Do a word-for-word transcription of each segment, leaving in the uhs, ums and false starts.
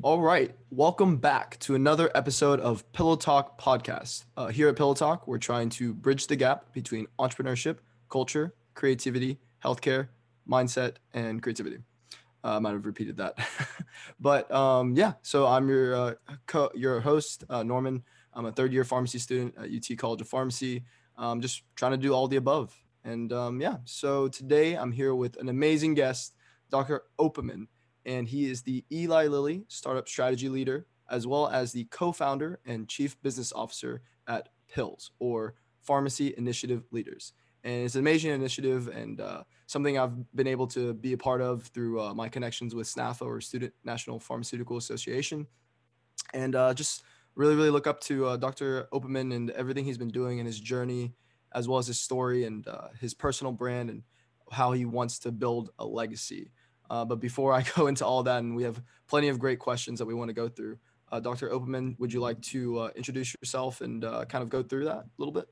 All right, welcome back to another episode of Pillow Talk Podcast. Uh, here at Pillow Talk, we're trying to bridge the gap between entrepreneurship, culture, creativity, healthcare, mindset, and creativity. Uh, I might have repeated that, but um, yeah. So I'm your uh, co- your host, uh, Norman. I'm a third year pharmacy student at U T College of Pharmacy. I'm just trying to do all the above, and um, yeah. So today I'm here with an amazing guest, Doctor Opperman. And he is the Eli Lilly Startup Strategy Leader, as well as the co-founder and Chief Business Officer at PILS, or Pharmacy Initiative Leaders. And it's an amazing initiative and uh, something I've been able to be a part of through uh, my connections with SNPhA, or Student National Pharmaceutical Association. And uh, just really, really look up to uh, Doctor Opperman and everything he's been doing in his journey, as well as his story and uh, his personal brand and how he wants to build a legacy. Uh, but before I go into all that, and we have plenty of great questions that we want to go through, uh, Doctor Opperman, would you like to uh, introduce yourself and uh, kind of go through that a little bit?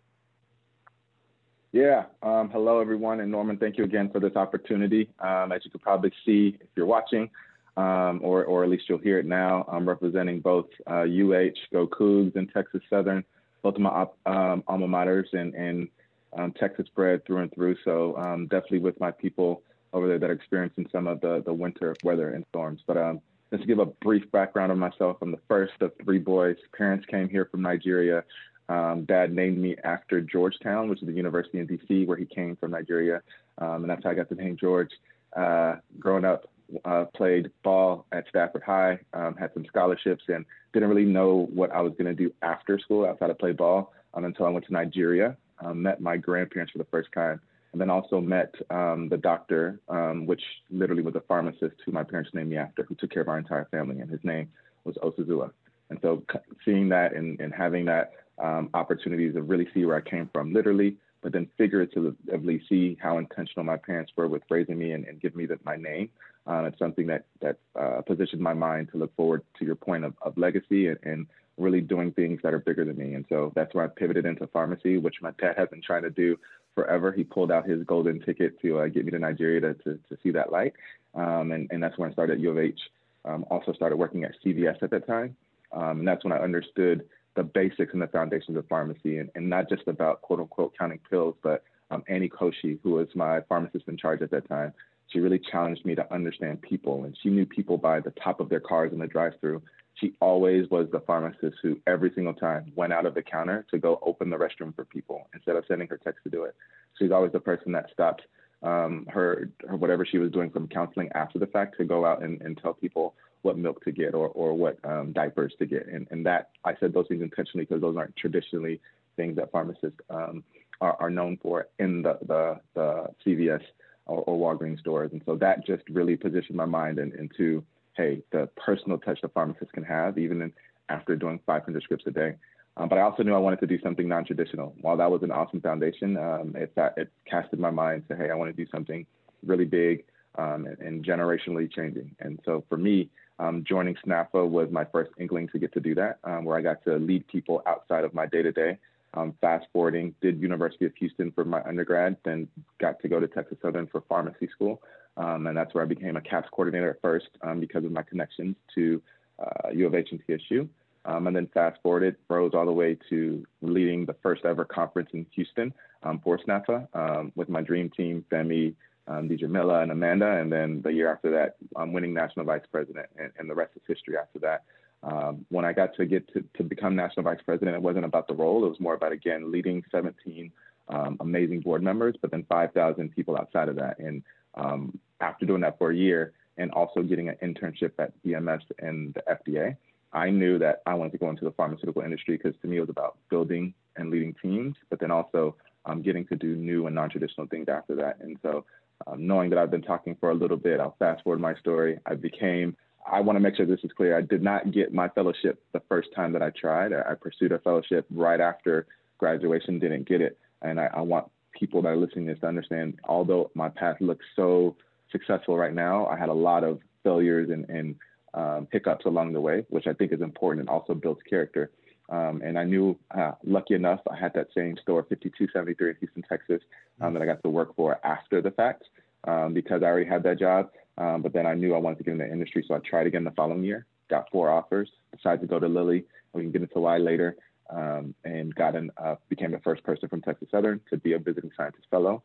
Yeah. Um, hello, everyone. And Norman, thank you again for this opportunity. Um, as you could probably see if you're watching, um, or, or at least you'll hear it now, I'm representing both uh, UH, Go Cougs, and Texas Southern, both of my op- um, alma maters, and, and um, Texas bred through and through. So um, definitely with my people over there that are experiencing some of the, the winter weather and storms. But um, just to give a brief background of myself, I'm the first of three boys. Parents came here from Nigeria. Um, Dad named me after Georgetown, which is the university in D C where he came from Nigeria. Um, and that's how I got the name George. Uh, growing up, uh, played ball at Stafford High, um, had some scholarships, and didn't really know what I was going to do after school, outside of play ball, um, until I went to Nigeria, um, met my grandparents for the first time. And then also met um, the doctor, um, which literally was a pharmacist who my parents named me after, who took care of our entire family. And his name was Osazua. And so seeing that and, and having that um, opportunity to really see where I came from, literally, but then figuratively see how intentional my parents were with raising me and, and giving me the, my name. Uh, it's something that, that uh, positioned my mind to look forward to your point of, of legacy and, and really doing things that are bigger than me. And so that's where I pivoted into pharmacy, which my dad has been trying to do forever. He pulled out his golden ticket to uh, get me to Nigeria to, to, to see that light. Um, and, and that's when I started at U of H. Um, also started working at C V S at that time. Um, and that's when I understood the basics and the foundations of pharmacy, and, and not just about quote unquote counting pills, but um, Annie Koshy, who was my pharmacist in charge at that time, she really challenged me to understand people. And she knew people by the top of their cars in the drive-through. She always was the pharmacist who every single time went out of the counter to go open the restroom for people instead of sending her text to do it. She's always the person that stopped um, her, her, whatever she was doing from counseling after the fact, to go out and, and tell people what milk to get, or, or what um, diapers to get. And, and that, I said those things intentionally because those aren't traditionally things that pharmacists um, are, are known for in the, the, the C V S or, or Walgreens stores. And so that just really positioned my mind in, into, hey, the personal touch the pharmacist can have, even in, after doing five hundred scripts a day. Um, but I also knew I wanted to do something non-traditional. While that was an awesome foundation, um, it, it casted my mind to, hey, I want to do something really big um, and, and generationally changing. And so for me, um, joining SNPhA was my first inkling to get to do that, um, where I got to lead people outside of my day-to-day. Um, fast forwarding, did University of Houston for my undergrad, then got to go to Texas Southern for pharmacy school. Um, and that's where I became a C A P S coordinator at first, um, because of my connections to uh, U of H and T S U. Um, and then fast forwarded, rose all the way to leading the first ever conference in Houston um, for SNPhA um, with my dream team, Femi, um, Dijamila, and Amanda. And then the year after that, I'm winning national vice president, and, and the rest is history after that. Um, when I got to get to, to become national vice president, it wasn't about the role. It was more about, again, leading seventeen um, amazing board members, but then five thousand people outside of that. And um, after doing that for a year and also getting an internship at B M S and the F D A, I knew that I wanted to go into the pharmaceutical industry, because to me it was about building and leading teams, but then also um, getting to do new and non-traditional things after that. And so um, knowing that I've been talking for a little bit, I'll fast forward my story. I became, I want to make sure this is clear, I did not get my fellowship the first time that I tried. I, I pursued a fellowship right after graduation, didn't get it. And I, I want people that are listening to this to understand, although my path looks so successful right now, I had a lot of failures and, and um, hiccups along the way, which I think is important and also builds character. Um, and I knew, uh, lucky enough, I had that same store, fifty-two seventy-three in Houston, Texas, um, that I got to work for after the fact, um, because I already had that job. Um, but then I knew I wanted to get in the industry, so I tried again the following year. got four offers, decided to go to Lilly. We can get into why later. Um, and got an, uh, became the first person from Texas Southern to be a visiting scientist fellow.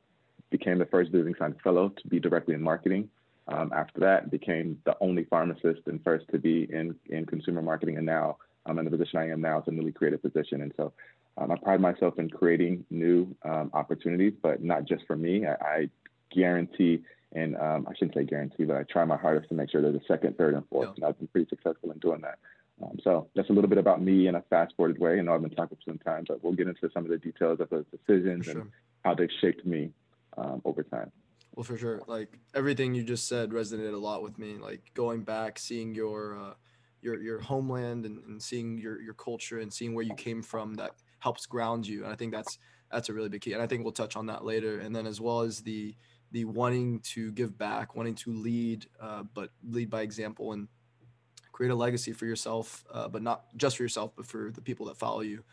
Became the first visiting scientist fellow to be directly in marketing. Um, after that, became the only pharmacist and first to be in, in consumer marketing. And now I'm um, in the position I am now. It's a newly created position. And so um, I pride myself in creating new um, opportunities, but not just for me. I, I guarantee, and um, I shouldn't say guarantee, but I try my hardest to make sure there's a second, third, and fourth. Yeah. And I've been pretty successful in doing that. Um, so that's a little bit about me in a fast-forwarded way. I know I've been talking for some time, but we'll get into some of the details of those decisions sure. and how they've shaped me um, over time. Well, for sure. Like everything you just said resonated a lot with me. Like going back, seeing your uh, your your homeland and, and seeing your your culture and seeing where you came from, that helps ground you. And I think that's that's a really big key. And I think we'll touch on that later. And then as well as the the wanting to give back, wanting to lead, uh, but lead by example and create a legacy for yourself, uh, but not just for yourself, but for the people that follow you.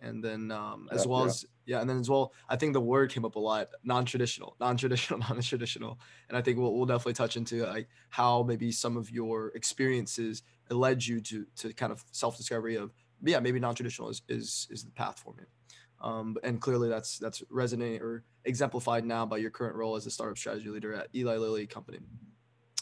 And then um, as yeah, well yeah. as, yeah, and then as well, I think the word came up a lot, non-traditional, non-traditional, non-traditional. And I think we'll, we'll definitely touch into like how maybe some of your experiences led you to to kind of self-discovery of, yeah, maybe non-traditional is, is, is the path for me. Um, and clearly that's that's resonating or exemplified now by your current role as a startup strategy leader at Eli Lilly Company.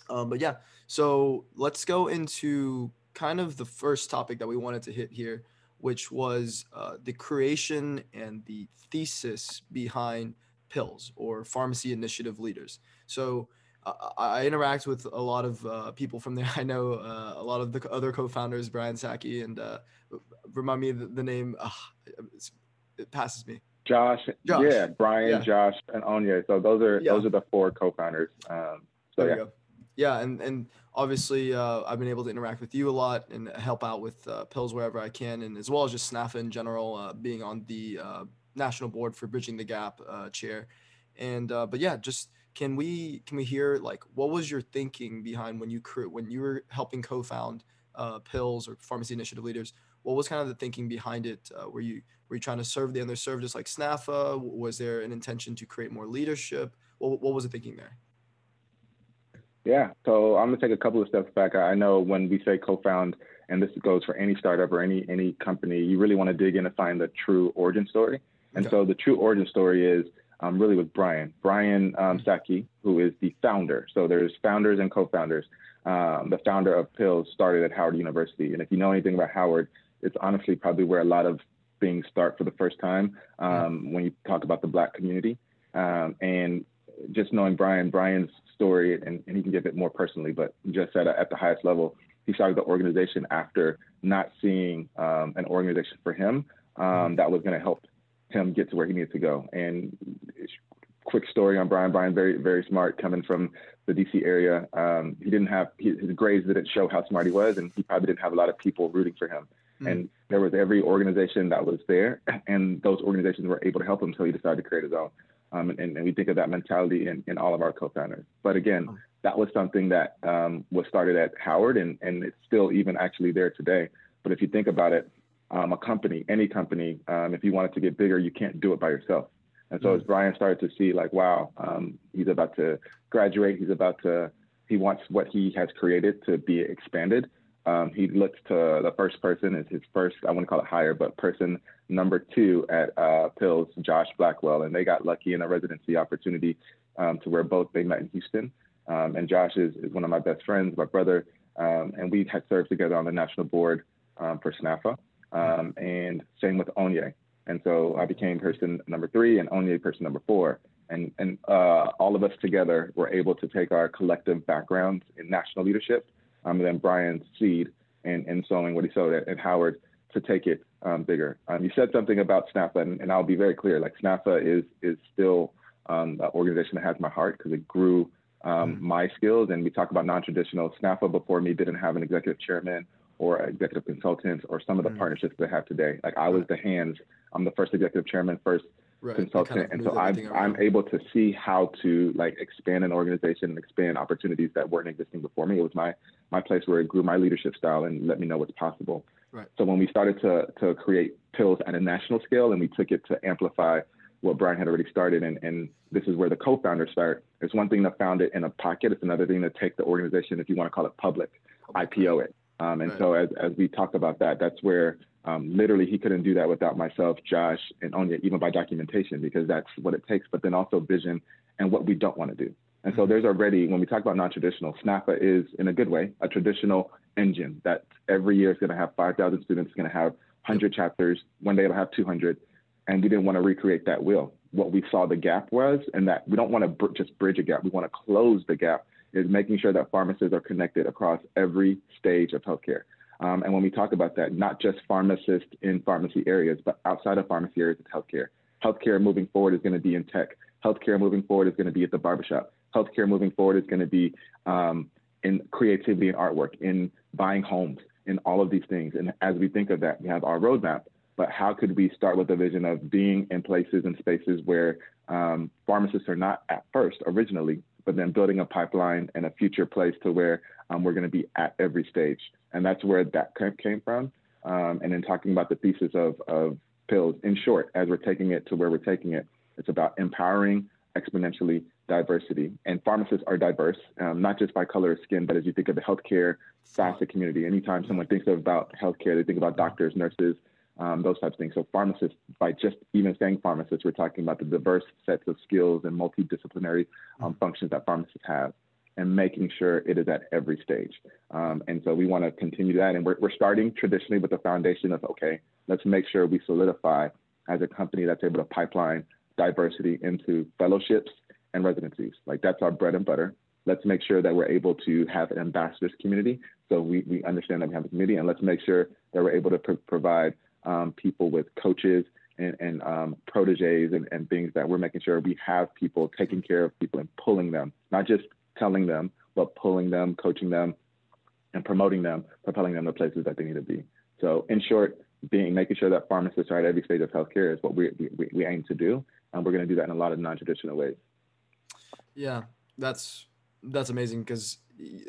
Um, but yeah, so let's go into kind of the first topic that we wanted to hit here, which was uh, the creation and the thesis behind PILS, or Pharmacy Initiative Leaders. So uh, I interact with a lot of uh, people from there. I know uh, a lot of the other co-founders, Brian Sackey, and uh, remind me of the, the name, uh, it passes me. Josh, Josh. yeah, Brian, yeah. Josh, and Onye. So those are yeah. those are the four co-founders. Um, so there yeah. you go. Yeah, and, and obviously uh, I've been able to interact with you a lot and help out with uh, PILS wherever I can, and as well as just SNPhA in general, uh, being on the uh, National Board for Bridging the Gap uh, chair. And uh, but yeah, just can we can we hear like what was your thinking behind when you when you were helping co-found uh, PILS or Pharmacy Initiative Leaders? What was kind of the thinking behind it? Uh, were you were you trying to serve the underserved just like SNPhA? Was there an intention to create more leadership? What what was the thinking there? Yeah, so I'm going to take a couple of steps back. I know when we say co-found, and this goes for any startup or any any company, you really want to dig in to find the true origin story. And okay. so the true origin story is um, really with Brian. Brian um, Sackey, who is the founder. So there's founders and co-founders. Um, the founder of PILS started at Howard University. And if you know anything about Howard, it's honestly probably where a lot of things start for the first time um, yeah. when you talk about the Black community. Um, and just knowing Brian, Brian's story, and, and he can give it more personally, but just at, a, at the highest level, he started the organization after not seeing um, an organization for him um, mm-hmm. that was going to help him get to where he needed to go. And quick story on Brian, Brian, very, very smart, coming from the D C area. Um, he didn't have, he, his grades didn't show how smart he was, and he probably didn't have a lot of people rooting for him. Mm-hmm. And there was every organization that was there, and those organizations were able to help him, so he decided to create his own. Um, and, and we think of that mentality in, in all of our co-founders. But again, that was something that um, was started at Howard, and, and it's still even actually there today. But if you think about it, um, a company, any company, um, if you want it to get bigger, you can't do it by yourself. And so mm-hmm. as Brian started to see, like, wow, um, he's about to graduate. He's about to, he wants what he has created to be expanded. Um, he looks to the first person as his first, I wouldn't call it hire, but person number two at uh, PILS, Josh Blackwell. And they got lucky in a residency opportunity um, to where both they met in Houston. Um, and Josh is, is one of my best friends, my brother. Um, and we had served together on the national board um, for SNPhA. Um, and same with Onye. And so I became person number three and Onye person number four. And, and uh, all of us together were able to take our collective backgrounds in national leadership. Um, and then Brian's seed and, and sowing what he sowed at, at Howard to take it um, bigger. Um, you said something about SNPhA, and, and I'll be very clear. Like SNPhA is is still um, an organization that has my heart because it grew um, mm-hmm. my skills. And we talk about non-traditional. SNPhA before me didn't have an executive chairman or executive consultants or some of the mm-hmm. partnerships they have today. Like I was the hands. I'm the first executive chairman, first right. consultant, kind of and so I'm I'm able to see how to like expand an organization and expand opportunities that weren't existing before me. It was my my place where it grew my leadership style and let me know what's possible. Right. So when we started to to create PILS at a national scale and we took it to amplify what Brian had already started, and, and this is where the co-founders start. It's one thing to found it in a pocket. It's another thing to take the organization, if you want to call it public, I P O it. Um, and right. so as, as we talk about that, that's where um, literally he couldn't do that without myself, Josh, and Onye, even by documentation, because that's what it takes, but then also vision and what we don't want to do. And so there's already, when we talk about non-traditional, SNPhA is, in a good way, a traditional engine that every year is going to have five thousand students, going to have one hundred chapters, one day it'll have two hundred, and we didn't want to recreate that wheel. What we saw the gap was, and that we don't want to br- just bridge a gap, we want to close the gap, is making sure that pharmacists are connected across every stage of healthcare. Um, and when we talk about that, not just pharmacists in pharmacy areas, but outside of pharmacy areas, it's healthcare. Healthcare moving forward is going to be in tech. Healthcare moving forward is going to be at the barbershop. Healthcare moving forward is going to be um, in creativity and artwork, in buying homes, in all of these things. And as we think of that, we have our roadmap, but how could we start with the vision of being in places and spaces where um, pharmacists are not at first originally, but then building a pipeline and a future place to where um, we're going to be at every stage. And that's where that came from. Um, and then talking about the thesis of, of PILS, in short, as we're taking it to where we're taking it, it's about empowering exponentially diversity. And pharmacists are diverse, um, not just by color or skin, but as you think of the healthcare facet community, anytime someone thinks about healthcare, they think about doctors, nurses, um, those types of things. So pharmacists, by just even saying pharmacists, we're talking about the diverse sets of skills and multidisciplinary um, functions that pharmacists have, and making sure it is at every stage. Um, and so we want to continue that. And we're, we're starting traditionally with the foundation of, okay, let's make sure we solidify as a company that's able to pipeline diversity into fellowships and residencies. Like, that's our bread and butter. Let's make sure that we're able to have an ambassadors community. So we, we understand that we have a community, and let's make sure that we're able to pro- provide um, people with coaches and, and um, proteges and, and things that we're making sure we have people taking care of people and pulling them, not just telling them, but pulling them, coaching them, and promoting them, propelling them to places that they need to be. So in short, being making sure that pharmacists are at every stage of healthcare is what we we, we aim to do. And we're going to do that in a lot of non-traditional ways. Yeah, that's that's amazing, because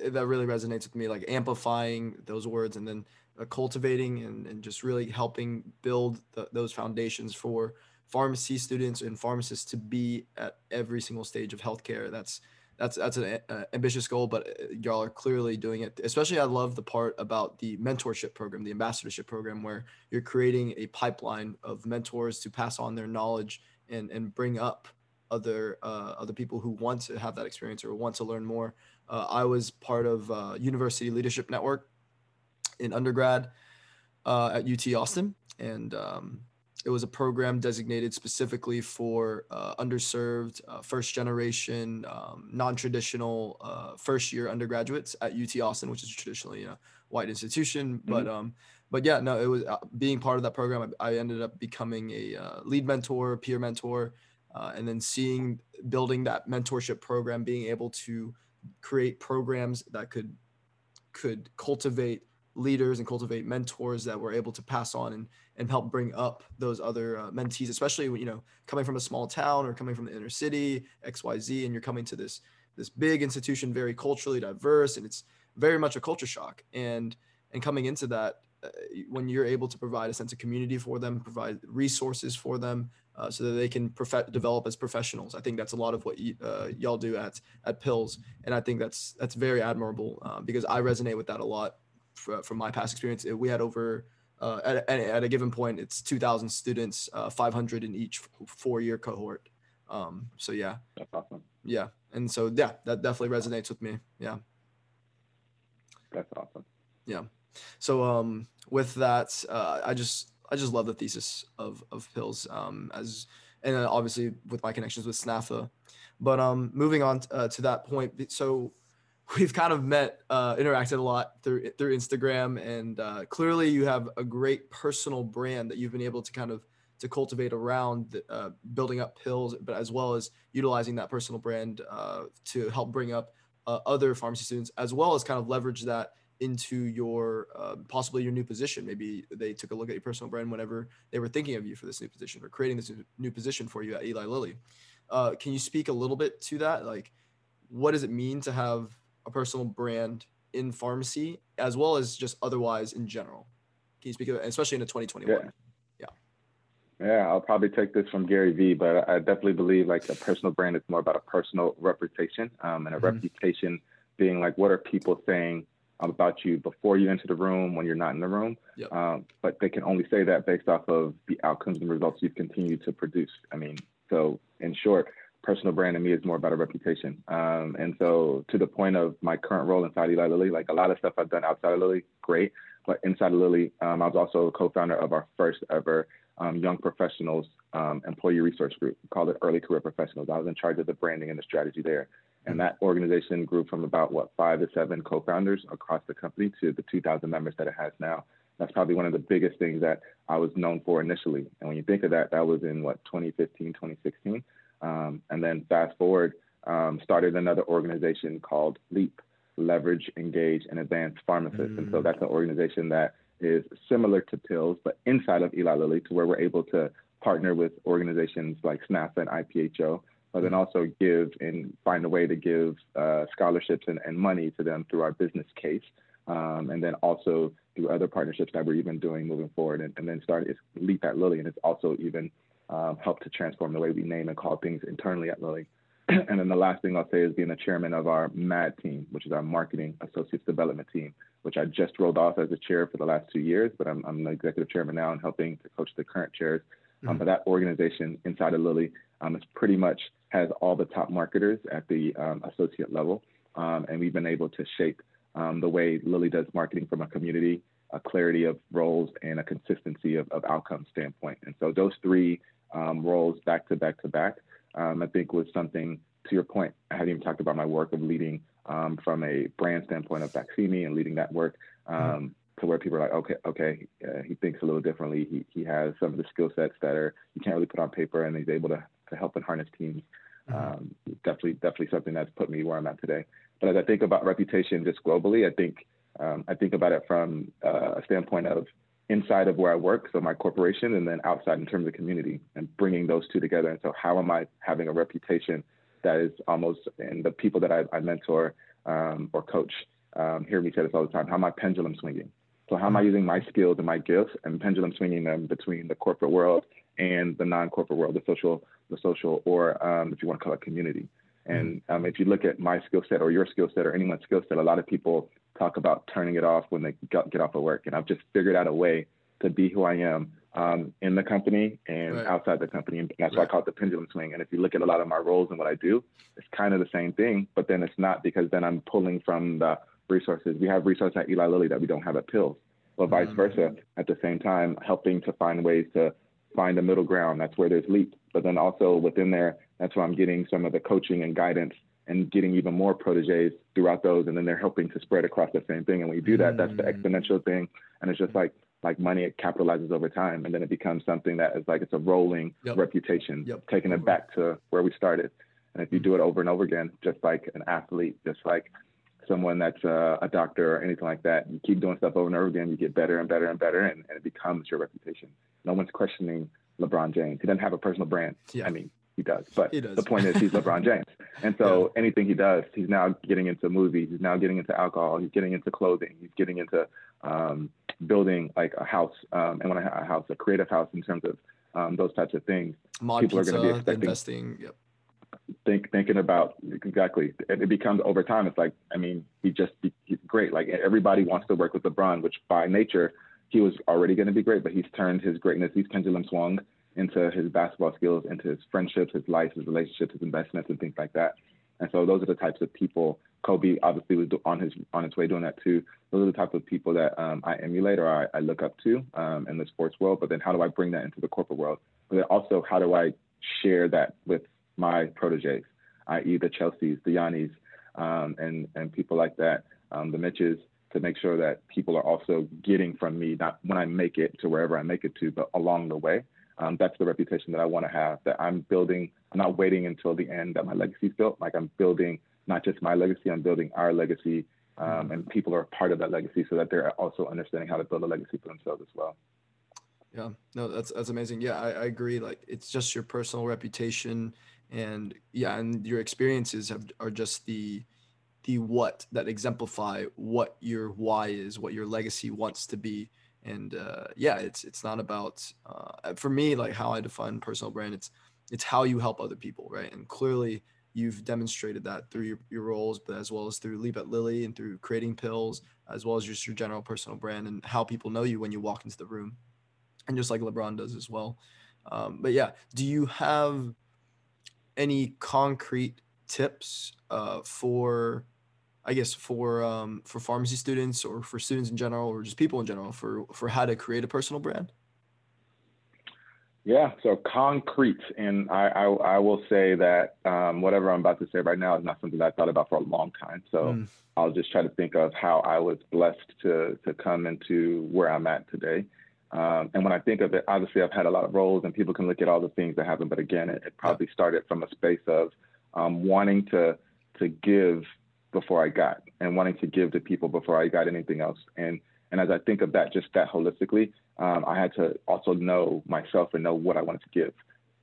that really resonates with me, like amplifying those words and then uh, cultivating and, and just really helping build the, those foundations for pharmacy students and pharmacists to be at every single stage of healthcare. That's that's that's an uh, ambitious goal, but y'all are clearly doing it. Especially I love the part about the mentorship program, the ambassadorship program, where you're creating a pipeline of mentors to pass on their knowledge and, and bring up other uh, other people who want to have that experience or want to learn more. Uh, I was part of uh, University Leadership Network in undergrad uh, at U T Austin. And um, it was a program designated specifically for uh, underserved, uh, first generation, um, non-traditional uh, first year undergraduates at U T Austin, which is traditionally a white institution. Mm-hmm. But um, But yeah, no, it was uh, being part of that program. I, I ended up becoming a uh, lead mentor, peer mentor, uh, and then seeing, building that mentorship program, being able to create programs that could could cultivate leaders and cultivate mentors that were able to pass on and, and help bring up those other uh, mentees, especially when, you know, coming from a small town or coming from the inner city, X Y Z, and you're coming to this this big institution, very culturally diverse, and it's very much a culture shock. And and coming into that, when you're able to provide a sense of community for them, provide resources for them uh, so that they can prof- develop as professionals. I think that's a lot of what y- uh, y'all do at at PILS. And I think that's that's very admirable uh, because I resonate with that a lot f- from my past experience. We had over, uh, at, at a given point, it's two thousand students, uh, five hundred in each four-year cohort. Um, so yeah. That's awesome. Yeah. And so, yeah, that definitely resonates with me. Yeah. That's awesome. Yeah. So um, with that, uh, I just I just love the thesis of of PILS um, as, and obviously with my connections with SNPhA. But um, moving on uh, to that point, so we've kind of met, uh, interacted a lot through through Instagram, and uh, clearly you have a great personal brand that you've been able to kind of to cultivate around uh, building up PILS, but as well as utilizing that personal brand uh, to help bring up uh, other pharmacy students, as well as kind of leverage that into your, uh, possibly your new position. Maybe they took a look at your personal brand whenever they were thinking of you for this new position or creating this new position for you at Eli Lilly. Uh, can you speak a little bit to that? Like, what does it mean to have a personal brand in pharmacy as well as just otherwise in general? Can you speak of it, especially in a twenty twenty-one? Yeah. yeah. Yeah, I'll probably take this from Gary V, but I definitely believe like a personal brand is more about a personal reputation um, and a mm-hmm. reputation being like, what are people saying about you before you enter the room, when you're not in the room. Yep. Um, but they can only say that based off of the outcomes and results you've continued to produce. I mean, so in short, personal brand to me is more about a reputation. Um, and so to the point of my current role inside Eli Lilly, like a lot of stuff I've done outside of Lilly, great. But inside of Lilly, um, I was also a co-founder of our first ever um, young professionals um, employee resource group, called it Early Career Professionals. I was in charge of the branding and the strategy there. And that organization grew from about, what, five to seven co-founders across the company to the two thousand members that it has now. That's probably one of the biggest things that I was known for initially. And when you think of that, that was in, what, twenty fifteen, twenty sixteen. Um, and then fast forward, um, started another organization called LEAP, Leverage, Engage, and Advance Pharmacists. Mm. And so that's an organization that is similar to PILS, but inside of Eli Lilly, to where we're able to partner with organizations like SNPhA and I P H O, but then also give and find a way to give uh, scholarships and, and money to them through our business case. Um, and then also through other partnerships that we're even doing moving forward. And, and then start is LEAP at Lilly, and it's also even um, helped to transform the way we name and call things internally at Lilly. And then the last thing I'll say is being the chairman of our MAD team, which is our Marketing Associates Development team, which I just rolled off as a chair for the last two years, but I'm, I'm the executive chairman now and helping to coach the current chairs. Mm-hmm. Um, but that organization inside of Lilly um, is pretty much has all the top marketers at the um, associate level. Um, and we've been able to shape um, the way Lilly does marketing from a community, a clarity of roles, and a consistency of, of outcome standpoint. And so those three um, roles back to back to back, um, I think was something, to your point, I hadn't even talked about my work of leading um, from a brand standpoint of Vaccini and leading that work. Um, mm-hmm. To where people are like, okay, okay, uh, he thinks a little differently. He he has some of the skill sets that are you can't really put on paper, and he's able to, to help and harness teams. Mm-hmm. Um, definitely, definitely something that's put me where I'm at today. But as I think about reputation just globally, I think um, I think about it from uh, a standpoint of inside of where I work, so my corporation, and then outside in terms of community, and bringing those two together. And so, how am I having a reputation that is almost, and the people that I, I mentor um, or coach um, hear me say this all the time: how am I pendulum swinging? So how am I using my skills and my gifts and pendulum swinging them between the corporate world and the non-corporate world, the social, the social, or um, if you want to call it community. And um, if you look at my skill set or your skill set or anyone's skill set, a lot of people talk about turning it off when they get off of work. And I've just figured out a way to be who I am um, in the company and right. outside the company. And that's right. why I call it the pendulum swing. And if you look at a lot of my roles and what I do, it's kind of the same thing, but then it's not, because then I'm pulling from the resources. We have resources at Eli Lilly that we don't have at PILS, but vice mm-hmm. versa. At the same time, helping to find ways to find a middle ground. That's where there's LEAP. But then also within there, that's where I'm getting some of the coaching and guidance and getting even more proteges throughout those. And then they're helping to spread across the same thing. And when you do that, mm-hmm. that's the exponential thing. And it's just like, like money, it capitalizes over time. And then it becomes something that is like, it's a rolling yep. reputation, yep. taking it back to where we started. And if you mm-hmm. do it over and over again, just like an athlete, just like someone that's a, a doctor or anything like that, you keep doing stuff over and over again, you get better and better and better, and, and it becomes your reputation. No one's questioning LeBron James. He doesn't have a personal brand. Yeah. I mean, he does, but he does. The point is he's LeBron James. And so yeah. anything he does, he's now getting into movies, he's now getting into alcohol, he's getting into clothing, he's getting into um, building like a house, um, and when I a house, a creative house in terms of um, those types of things. Mod people pizza, are going to be expecting. Investing, yep. Think, thinking about exactly, it becomes over time. It's like, I mean, he just, he, he's great. Like everybody wants to work with LeBron, which by nature, he was already going to be great, but he's turned his greatness, he's pendulum swung into his basketball skills, into his friendships, his life, his relationships, his investments, and things like that. And so those are the types of people. Kobe obviously was on his, on his way doing that too. Those are the type of people that um, I emulate or I, I look up to um, in the sports world. But then how do I bring that into the corporate world? But then also, how do I share that with my proteges, that is the Chelseas, the Yannis, um, and, and people like that, um, the Mitches, to make sure that people are also getting from me, not when I make it to wherever I make it to, but along the way. Um, that's the reputation that I want to have, that I'm building. I'm not waiting until the end that my legacy is built. Like I'm building not just my legacy, I'm building our legacy, um, and people are part of that legacy so that they're also understanding how to build a legacy for themselves as well. Yeah, no, that's, that's amazing. Yeah, I, I agree. Like it's just your personal reputation. And yeah, and your experiences have, are just the the what that exemplify what your why is, what your legacy wants to be. And uh, yeah, it's it's not about, uh, for me, like how I define personal brand, it's it's how you help other people, right? And clearly you've demonstrated that through your, your roles, but as well as through Leap at Lilly and through creating PILS, as well as just your general personal brand and how people know you when you walk into the room, and just like LeBron does as well. Um, but yeah, do you have any concrete tips uh, for, I guess, for um, for pharmacy students or for students in general, or just people in general, for, for how to create a personal brand? Yeah, so concrete, and I, I, I will say that um, whatever I'm about to say right now is not something that I thought about for a long time. So mm. I'll just try to think of how I was blessed to to come into where I'm at today. Um, and when I think of it, obviously I've had a lot of roles, and people can look at all the things that happened. But again, it, it probably started from a space of um, wanting to to give before I got, and wanting to give to people before I got anything else. And and as I think of that, just that holistically, um, I had to also know myself and know what I wanted to give.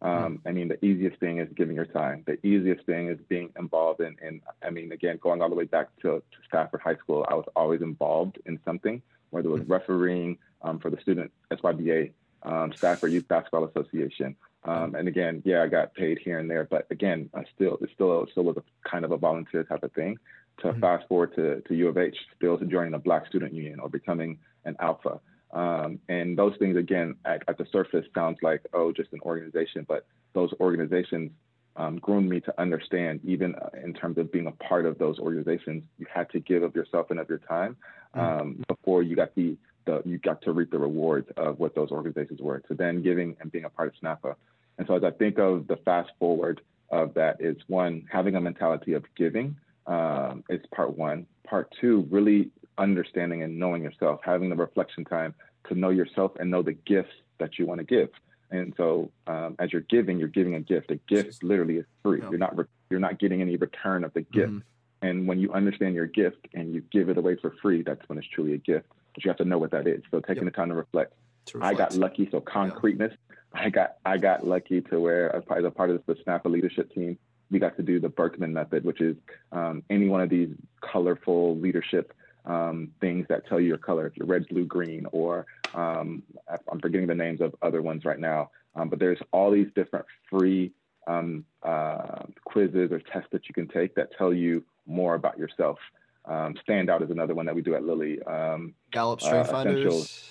Um, I mean, the easiest thing is giving your time. The easiest thing is being involved in, in I mean, again, going all the way back to, to Stafford High School, I was always involved in something, whether it was refereeing um, for the student S Y B A, um, Stafford Youth Basketball Association. Um, and again, yeah, I got paid here and there, but again, I still, it still, it still was a kind of a volunteer type of thing. To mm-hmm. fast forward to, to U of H, still to joining a Black Student Union or becoming an alpha. Um, and those things, again, at, at the surface sounds like, oh, just an organization, but those organizations um, groomed me to understand, even in terms of being a part of those organizations, you had to give of yourself and of your time um, mm-hmm. before you got the, the, you got to reap the rewards of what those organizations were. So then giving and being a part of SNPhA. And so as I think of the fast forward of that, is one, having a mentality of giving. Um, it's part one. Part two, really understanding and knowing yourself, having the reflection time to know yourself and know the gifts that you want to give. And so um, as you're giving, you're giving a gift. A gift literally is free. You're not, re- you're not getting any return of the gift. Mm-hmm. And when you understand your gift and you give it away for free, that's when it's truly a gift. But you have to know what that is. So taking yep. the time to reflect. to reflect. I got lucky. So concreteness, yeah. I got I got lucky to where as a part of the SNPhA leadership team, we got to do the Berkman method, which is um, any one of these colorful leadership um, things that tell you your color, if you're red, blue, green, or um, I'm forgetting the names of other ones right now, um, but there's all these different free um, uh, quizzes or tests that you can take that tell you more about yourself. Um, Standout is another one that we do at Lilly. Um, Gallup Strength uh, Finders.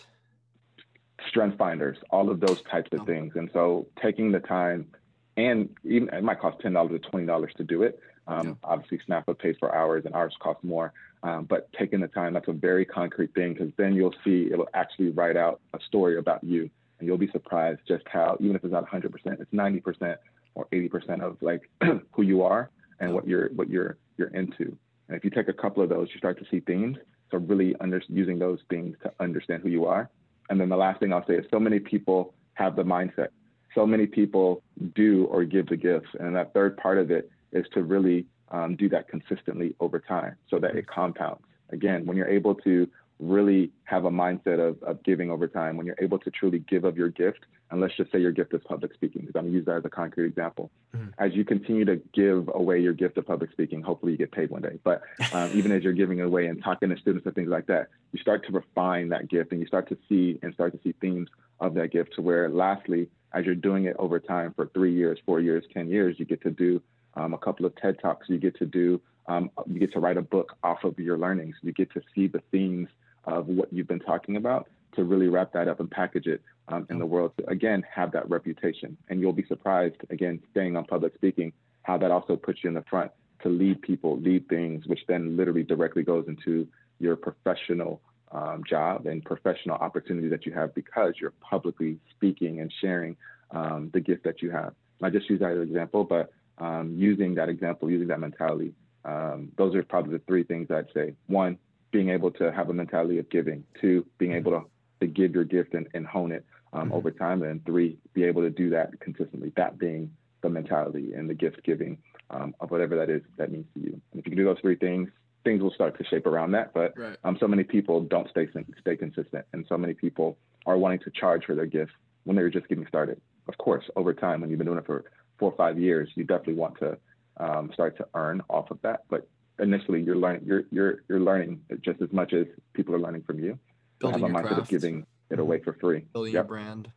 Strength Finders, all of those types of oh. things. And so taking the time, and even it might cost ten dollars to twenty dollars to do it. Um, yeah. Obviously, SNPhA pays for hours, and ours cost more. Um, but taking the time, that's a very concrete thing, because then you'll see it will actually write out a story about you, and you'll be surprised just how, even if it's not one hundred percent, it's ninety percent or eighty percent of like who you are and what you're what you're you're into. And if you take a couple of those, you start to see themes. So really under, using those things to understand who you are. And then the last thing I'll say is so many people have the mindset. So many people do or give the gifts. And that third part of it is to really um, do that consistently over time so that it compounds. Again, when you're able to really have a mindset of, of giving over time, when you're able to truly give of your gift, and let's just say your gift is public speaking, because I'm going to use that as a concrete example. Mm-hmm. As you continue to give away your gift of public speaking, hopefully you get paid one day. But um, even as you're giving away and talking to students and things like that, you start to refine that gift, and you start to see and start to see themes of that gift, to where lastly, as you're doing it over time for three years, four years, ten years, you get to do um, a couple of TED Talks. You get to do, um, you get to write a book off of your learnings. You get to see the themes of what you've been talking about to really wrap that up and package it um, in the world. To, again, have that reputation. And you'll be surprised, again, staying on public speaking, how that also puts you in the front to lead people, lead things, which then literally directly goes into your professional Um, job and professional opportunity that you have, because you're publicly speaking and sharing um, the gift that you have. I just use that as an example, but um, using that example, using that mentality, um, those are probably the three things I'd say. One, being able to have a mentality of giving. Two, being able to, to give your gift and, and hone it um, mm-hmm. over time. And three, be able to do that consistently, that being the mentality and the gift giving um, of whatever that is that means to you. And if you can do those three things, things will start to shape around that. But right. um, so many people don't stay stay consistent. And so many people are wanting to charge for their gifts when they're just getting started. Of course, over time, when you've been doing it for four or five years, you definitely want to um, start to earn off of that. But initially, you're learning you're, you're, you're learning just as much as people are learning from you. Building have a mindset craft. Of giving it mm-hmm. away for free. Building yep. your brand.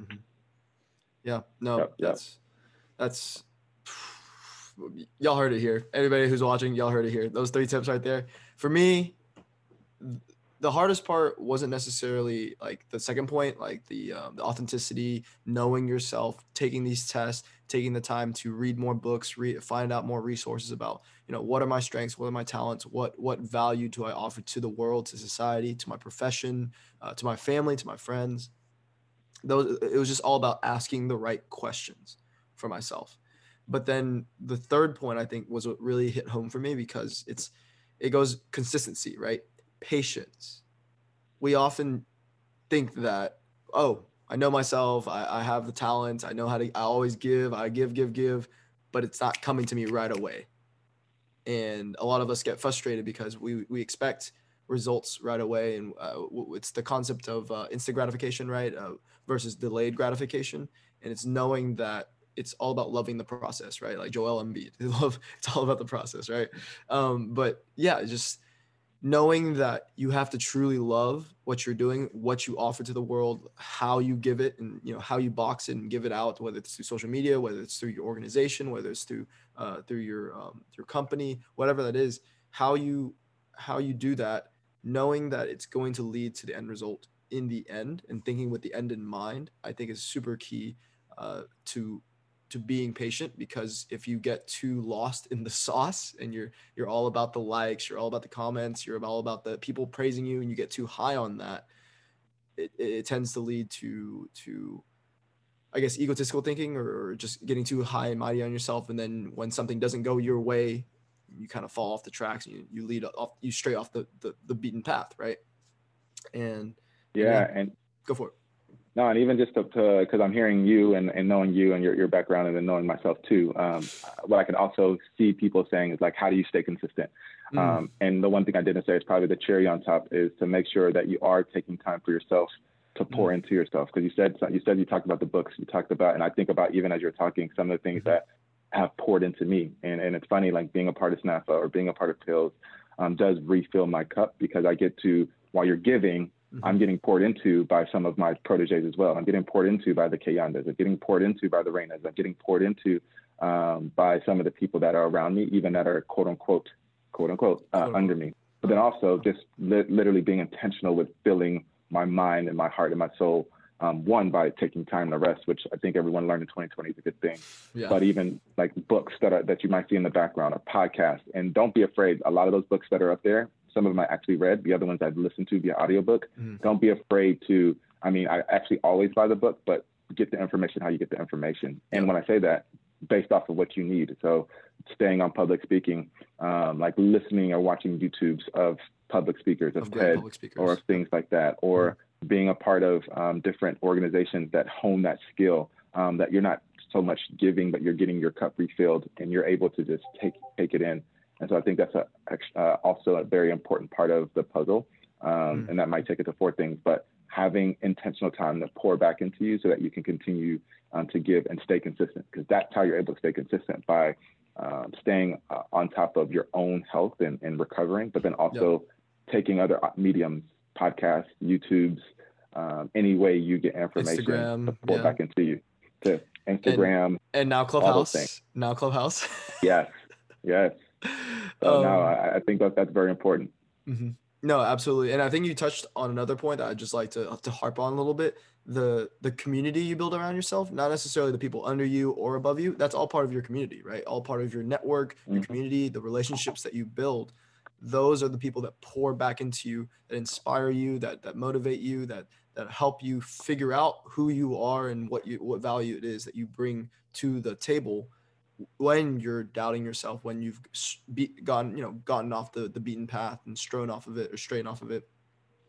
Mm-hmm. Yeah, no, yep, that's, yep. that's, y'all heard it here. Everybody who's watching, y'all heard it here. Those three tips right there. For me, the hardest part wasn't necessarily like the second point, like the, um, the authenticity, knowing yourself, taking these tests, taking the time to read more books, read, find out more resources about, you know, what are my strengths? What are my talents? What, what value do I offer to the world, to society, to my profession, uh, to my family, to my friends? Those, it was just all about asking the right questions for myself. But then the third point, I think, was what really hit home for me, because it's, it goes consistency, right? Patience. We often think that, oh, I know myself, I, I have the talent, I know how to, I always give, I give, give, give, but it's not coming to me right away. And a lot of us get frustrated because we, we expect results right away. And uh, it's the concept of uh, instant gratification, right? Uh, versus delayed gratification. And it's knowing that it's all about loving the process, right? Like Joel Embiid, love, it's all about the process, right? Um, but yeah, just knowing that you have to truly love what you're doing, what you offer to the world, how you give it, and you know how you box it and give it out, whether it's through social media, whether it's through your organization, whether it's through uh, through your um, your company, whatever that is, how you how you do that, knowing that it's going to lead to the end result in the end, and thinking with the end in mind, I think is super key uh, to. to being patient, because if you get too lost in the sauce and you're you're all about the likes, you're all about the comments, you're all about the people praising you, and you get too high on that, it, it tends to lead to to I guess egotistical thinking, or just getting too high and mighty on yourself. And then when something doesn't go your way, you kind of fall off the tracks, and you, you lead off you stray off the, the the beaten path, right? And yeah, yeah and go for it. No, and even just to, because I'm hearing you and, and knowing you and your, your background, and then knowing myself too, um, what I can also see people saying is like, how do you stay consistent? Mm. Um, and the one thing I didn't say is probably the cherry on top is to make sure that you are taking time for yourself to pour mm. into yourself. Because you said, you said you talked about the books you talked about, and I think about even as you're talking, some of the things mm-hmm. that have poured into me. And, and it's funny, like being a part of SNPhA or being a part of PILS um, does refill my cup, because I get to, while you're giving, I'm getting poured into by some of my proteges as well. I'm getting poured into by the Kayandas. I'm getting poured into by the Rainas. I'm getting poured into um, by some of the people that are around me, even that are quote unquote, quote unquote, uh, under me. But then also just li literally being intentional with filling my mind and my heart and my soul. Um, one, by taking time to rest, which I think everyone learned in twenty twenty is a good thing. Yeah. But even like books that are, that you might see in the background, or podcasts, and don't be afraid. A lot of those books that are up there, some of them I actually read, the other ones I've listened to via audiobook. Mm. Don't be afraid to, I mean, I actually always buy the book, but get the information how you get the information. And when I say that, based off of what you need. So staying on public speaking, um, like listening or watching YouTubes of public speakers, of, of TED public speakers. Or of things like that, or mm. being a part of um, different organizations that hone that skill, um, that you're not so much giving, but you're getting your cup refilled, and you're able to just take take it in. And so I think that's a, uh, also a very important part of the puzzle, um, mm. and that might take it to four things, but having intentional time to pour back into you so that you can continue um, to give and stay consistent, because that's how you're able to stay consistent, by um, staying uh, on top of your own health and, and recovering, but then also yep. taking other mediums, podcasts, YouTubes, um, any way you get information Instagram, to pour yeah. back into you, to Instagram. And, and now Clubhouse. Now Clubhouse. yes. Yes. So um, no, I, I think that that's very important. Mm-hmm. No, absolutely. And I think you touched on another point that I'd just like to, to harp on a little bit. The, the community you build around yourself, not necessarily the people under you or above you. That's all part of your community, right? All part of your network, your mm-hmm. community, the relationships that you build. Those are the people that pour back into you, that inspire you, that, that motivate you, that, that help you figure out who you are and what you, what value it is that you bring to the table when you're doubting yourself, when you've be, gotten, you know, gotten off the, the beaten path and strown off of it or strayed off of it.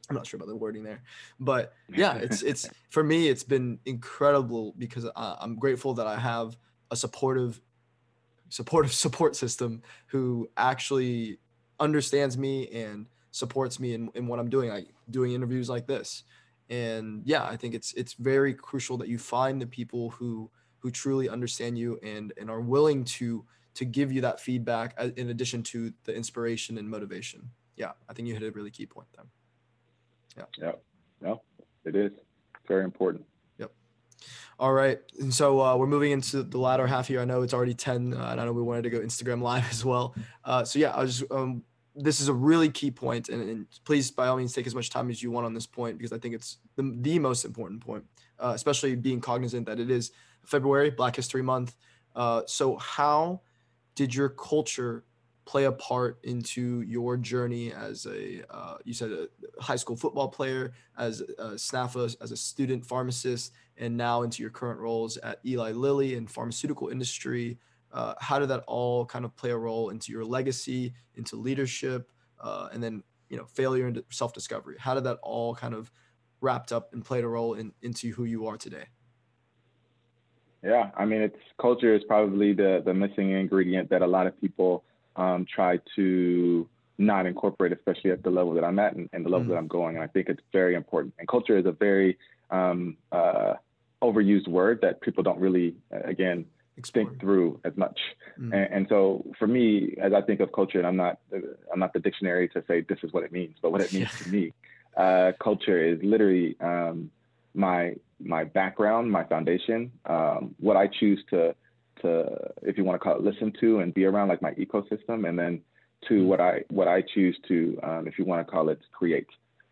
I'm not sure about the wording there, but yeah, it's, it's, for me, it's been incredible, because I, I'm grateful that I have a supportive, supportive support system who actually understands me and supports me in, in what I'm doing, like doing interviews like this. And yeah, I think it's, it's very crucial that you find the people who, who truly understand you and, and are willing to, to give you that feedback in addition to the inspiration and motivation. Yeah. I think you hit a really key point there. Yeah. Yeah. No, it is very important. Yep. All right. And so uh, we're moving into the latter half here. I know it's already ten, uh, and I know we wanted to go Instagram Live as well. Uh, so yeah, I was just, um, this is a really key point, and, and please, by all means, take as much time as you want on this point, because I think it's the, the most important point, uh, especially being cognizant that it is February, Black History Month. Uh, so how did your culture play a part into your journey as a, uh, you said, a high school football player, as a SNPhA, as a student pharmacist, and now into your current roles at Eli Lilly and pharmaceutical industry? Uh, how did that all kind of play a role into your legacy, into leadership, uh, and then, you know, failure and self-discovery? How did that all kind of wrapped up and played a role in, into who you are today? Yeah, I mean, it's culture is probably the, the missing ingredient that a lot of people um, try to not incorporate, especially at the level that I'm at and, and the level mm-hmm. that I'm going. And I think it's very important. And culture is a very um, uh, overused word that people don't really, again, Exploring. think through as much. Mm. And, and so for me, as I think of culture, and I'm not, I'm not the dictionary to say this is what it means, but what it means yeah. to me, uh, culture is literally um, my, my background, my foundation, um, what I choose to, to, if you want to call it, listen to and be around, like my ecosystem, and then to mm. what I, what I choose to, um, if you want to call it, create.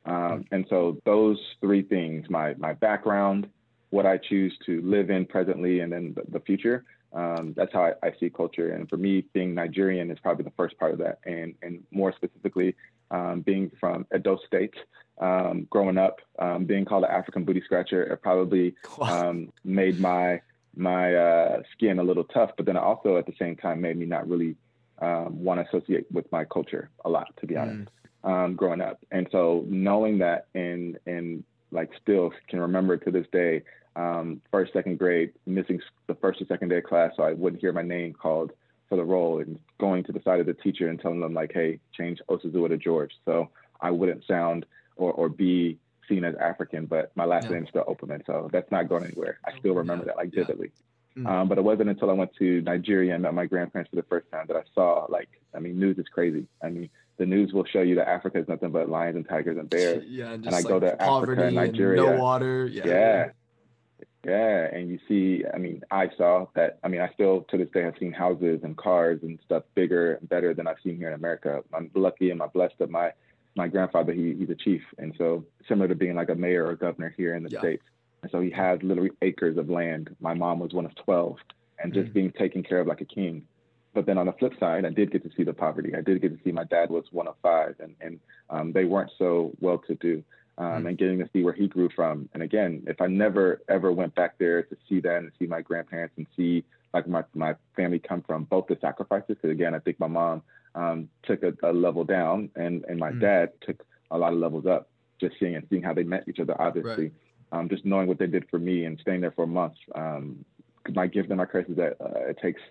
Um, mm. And so those three things, my, my background, what I choose to live in presently, and then the, the future. Um, that's how I, I see culture. And for me, being Nigerian is probably the first part of that. And, and more specifically, um, being from Edo State, um, growing up, um, being called an African booty scratcher, it probably um, made my my uh, skin a little tough. But then also at the same time made me not really um, want to associate with my culture a lot, to be honest, mm. um, growing up. And so knowing that, and and like still can remember to this day, Um, first, second grade, missing the first or second day of class, so I wouldn't hear my name called for the role, and going to the side of the teacher and telling them, like, hey, change Osazua to George, so I wouldn't sound or, or be seen as African, but my last yeah. name is still Operman, so that's not going anywhere. I still remember yeah. that, like, vividly. Yeah. Mm-hmm. um, but it wasn't until I went to Nigeria and met my grandparents for the first time that I saw, like, I mean, news is crazy. I mean, the news will show you that Africa is nothing but lions and tigers and bears. Yeah, and, just, and I like, go to Africa and Nigeria. And no water. Yeah. yeah. Yeah, and you see, I mean, I saw that, I mean, I still to this day have seen houses and cars and stuff bigger and better than I've seen here in America. I'm lucky and I'm blessed that my, my grandfather, he, he's a chief. And so similar to being like a mayor or a governor here in the yeah. States. And so he has literally acres of land. My mom was one of twelve, and just mm. being taken care of like a king. But then on the flip side, I did get to see the poverty. I did get to see my dad was one of five, and, and um, they weren't so well to do. Um, and getting to see where he grew from. And again, if I never, ever went back there to see that and see my grandparents and see like my, my family come from, both the sacrifices, because again, I think my mom um, took a, a level down, and, and my mm. dad took a lot of levels up, just seeing and seeing how they met each other, obviously, right. um, just knowing what they did for me and staying there for a month. Um, my gift and my curse is that uh, it takes,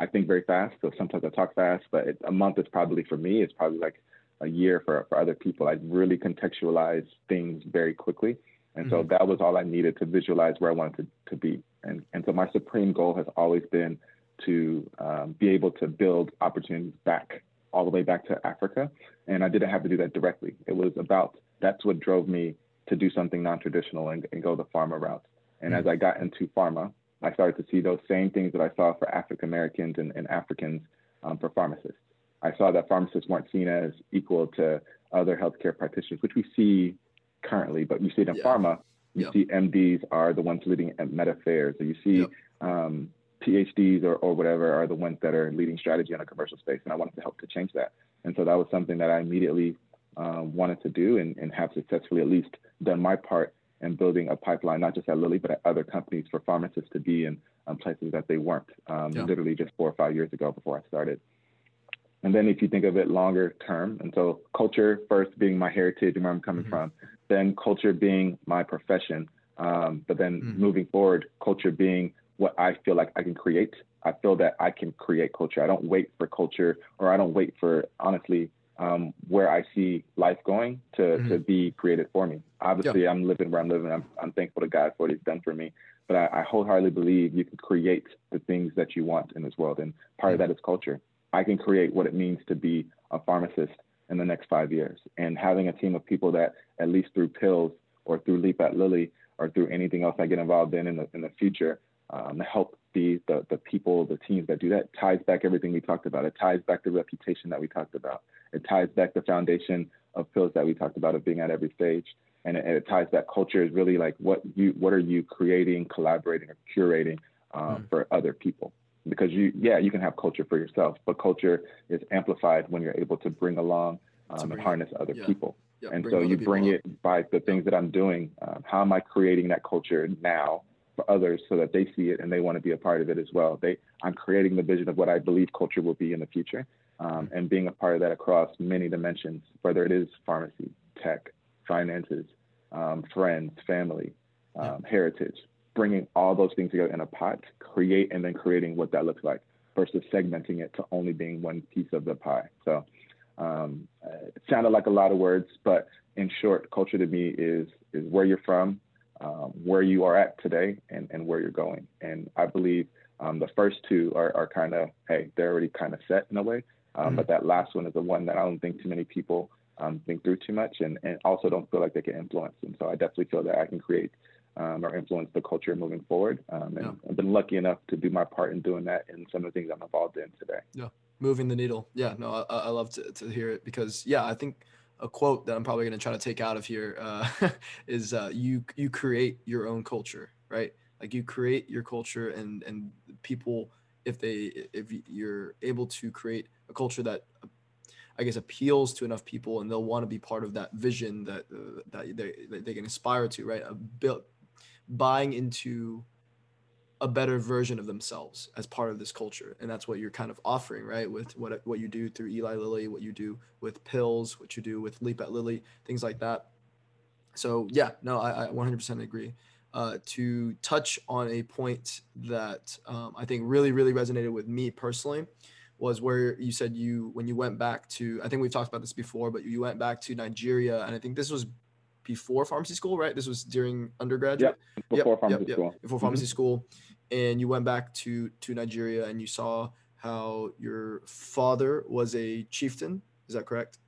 I think, very fast. So sometimes I talk fast, but it, a month is probably, for me, it's probably like a year for, for other people. I really contextualize things very quickly. And mm-hmm. so that was all I needed to visualize where I wanted to, to be. And, and so my supreme goal has always been to um, be able to build opportunities back, all the way back to Africa. And I didn't have to do that directly. It was about, that's what drove me to do something non-traditional and, and go the pharma route. And mm-hmm. as I got into pharma, I started to see those same things that I saw for African Americans and, and Africans um, for pharmacists. I saw that pharmacists weren't seen as equal to other healthcare practitioners, which we see currently, but you see it in yeah. pharma. You yeah. see M Ds are the ones leading med affairs. So you see yep. um, PhDs or, or whatever are the ones that are leading strategy in a commercial space. And I wanted to help to change that. And so that was something that I immediately uh, wanted to do, and, and have successfully at least done my part in building a pipeline, not just at Lilly, but at other companies for pharmacists to be in um, places that they weren't um, yeah. literally just four or five years ago before I started. And then if you think of it longer term, and so culture first being my heritage and where I'm coming mm-hmm. from, then culture being my profession, um, but then mm-hmm. moving forward, culture being what I feel like I can create. I feel that I can create culture. I don't wait for culture, or I don't wait for, honestly, um, where I see life going to, mm-hmm. to be created for me. Obviously, yeah. I'm living where I'm living. I'm, I'm thankful to God for what he's done for me. But I, I wholeheartedly believe you can create the things that you want in this world. And part mm-hmm. of that is culture. I can create what it means to be a pharmacist in the next five years. And having a team of people that, at least through PILS or through LEAP at Lilly, or through anything else I get involved in in the, in the future, um, to help the, the, the people, the teams that do that, ties back everything we talked about. It ties back the reputation that we talked about. It ties back the foundation of PILS that we talked about, of being at every stage. And it, it ties back culture is really like what you, what are you creating, collaborating, or curating um, mm. for other people? Because you, yeah, you can have culture for yourself, but culture is amplified when you're able to bring along um, and harness other yeah. people. Yeah, and so you bring it up by the things that I'm doing. Um, how am I creating that culture now for others so that they see it and they want to be a part of it as well? They, I'm creating the vision of what I believe culture will be in the future, um, and being a part of that across many dimensions, whether it is pharmacy, tech, finances, um, friends, family, um, yeah. heritage, bringing all those things together in a pot, create, and then creating what that looks like versus segmenting it to only being one piece of the pie. So um, it sounded like a lot of words, but in short, culture to me is is where you're from, um, where you are at today, and, and where you're going. And I believe um, the first two are, are kind of, hey, they're already kind of set in a way. Um, mm-hmm. But that last one is the one that I don't think too many people um, think through too much, and, and also don't feel like they can influence. And so I definitely feel that I can create Um, or influence the culture moving forward. Um, and yeah. I've been lucky enough to do my part in doing that and some of the things I'm involved in today. Yeah, moving the needle. Yeah, no, I, I love to, to hear it because, yeah, I think a quote that I'm probably going to try to take out of here uh, is uh, you you create your own culture, right? Like you create your culture, and and people, if they if you're able to create a culture that I guess appeals to enough people, and they'll want to be part of that vision that uh, that they that they can aspire to, right? A built buying into a better version of themselves as part of this culture. And that's what you're kind of offering, right? With what what you do through Eli Lilly, what you do with PILS, what you do with LEAP at Lilly, things like that. So yeah, no, I, I one hundred percent agree. Uh, to touch on a point that um, I think really, really resonated with me personally was where you said you, when you went back to, I think we've talked about this before, but you went back to Nigeria, and I think this was before pharmacy school, right? This was during undergraduate. Yep, before yep, pharmacy yep, school. Yep, before pharmacy mm-hmm. school. And you went back to, to Nigeria, and you saw how your father was a chieftain. Is that correct?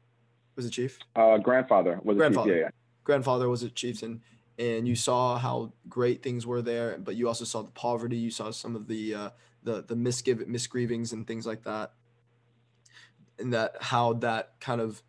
Was a chief? Uh, grandfather was grandfather. a chief, yeah, yeah. Grandfather was a chieftain. And you saw how great things were there, but you also saw the poverty. You saw some of the uh, the, the misgiv- misgivings and things like that. And that how that kind of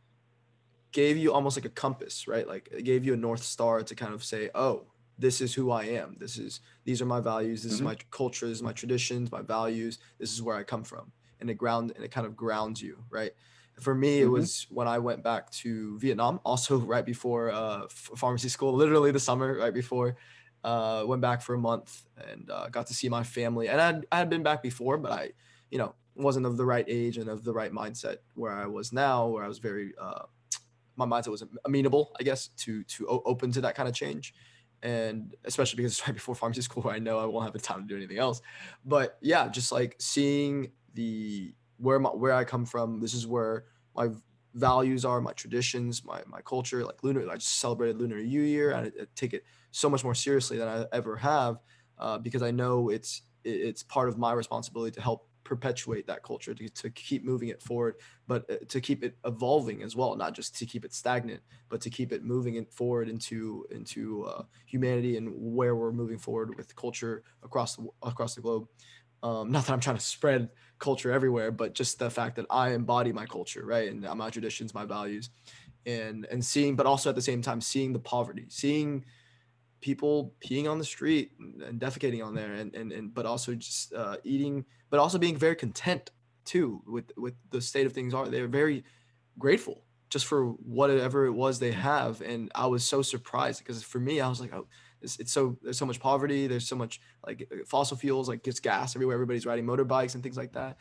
gave you almost like a compass, right? Like it gave you a North Star to kind of say, oh, this is who I am. This is, these are my values. This mm-hmm. is my culture, this is my traditions, my values. This is where I come from. And it ground, and it kind of grounds you, right? For me, mm-hmm. it was when I went back to Vietnam, also right before uh, f- pharmacy school, literally the summer right before, uh, went back for a month and uh, got to see my family. And I'd, I had been back before, but I, you know, wasn't of the right age and of the right mindset where I was now, where I was very, uh, my mindset was amenable, I guess, to to open to that kind of change. And especially because it's right before pharmacy school, where I know I won't have the time to do anything else. But yeah, just like seeing the where my, where I come from, this is where my values are, my traditions, my my culture. Like Lunar, I just celebrated Lunar New Year, and I, I take it so much more seriously than I ever have, uh, because I know it's it's part of my responsibility to help perpetuate that culture, to, to keep moving it forward, but to keep it evolving as well, not just to keep it stagnant, but to keep it moving it forward into into uh, humanity and where we're moving forward with culture across the, across the globe. Um, not that I'm trying to spread culture everywhere, but just the fact that I embody my culture, right? And my traditions, my values, and and seeing, but also at the same time, seeing the poverty, seeing people peeing on the street and defecating on there, and and, and but also just uh, eating, but also being very content too with, with the state of things are. They're very grateful just for whatever it was they have. And I was so surprised because for me, I was like, oh, it's, it's so, there's so much poverty. There's so much like fossil fuels, like it's gas everywhere. Everybody's riding motorbikes and things like that.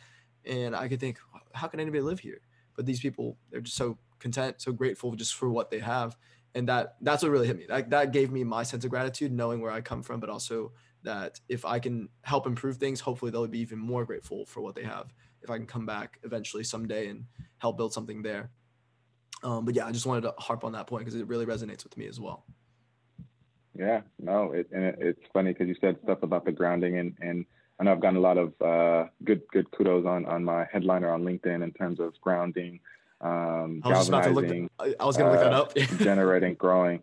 And I could think, how can anybody live here? But these people, they're just so content, so grateful just for what they have. And that that's what really hit me. That, that gave me my sense of gratitude, knowing where I come from, but also that if I can help improve things, hopefully they'll be even more grateful for what they have if I can come back eventually someday and help build something there. Um, but yeah, I just wanted to harp on that point because it really resonates with me as well. Yeah, no, it, and it, it's funny because you said stuff about the grounding, and, and I know I've gotten a lot of uh, good good kudos on, on my headliner on LinkedIn in terms of grounding, um, galvanizing, I was going to look that up. Generating, growing.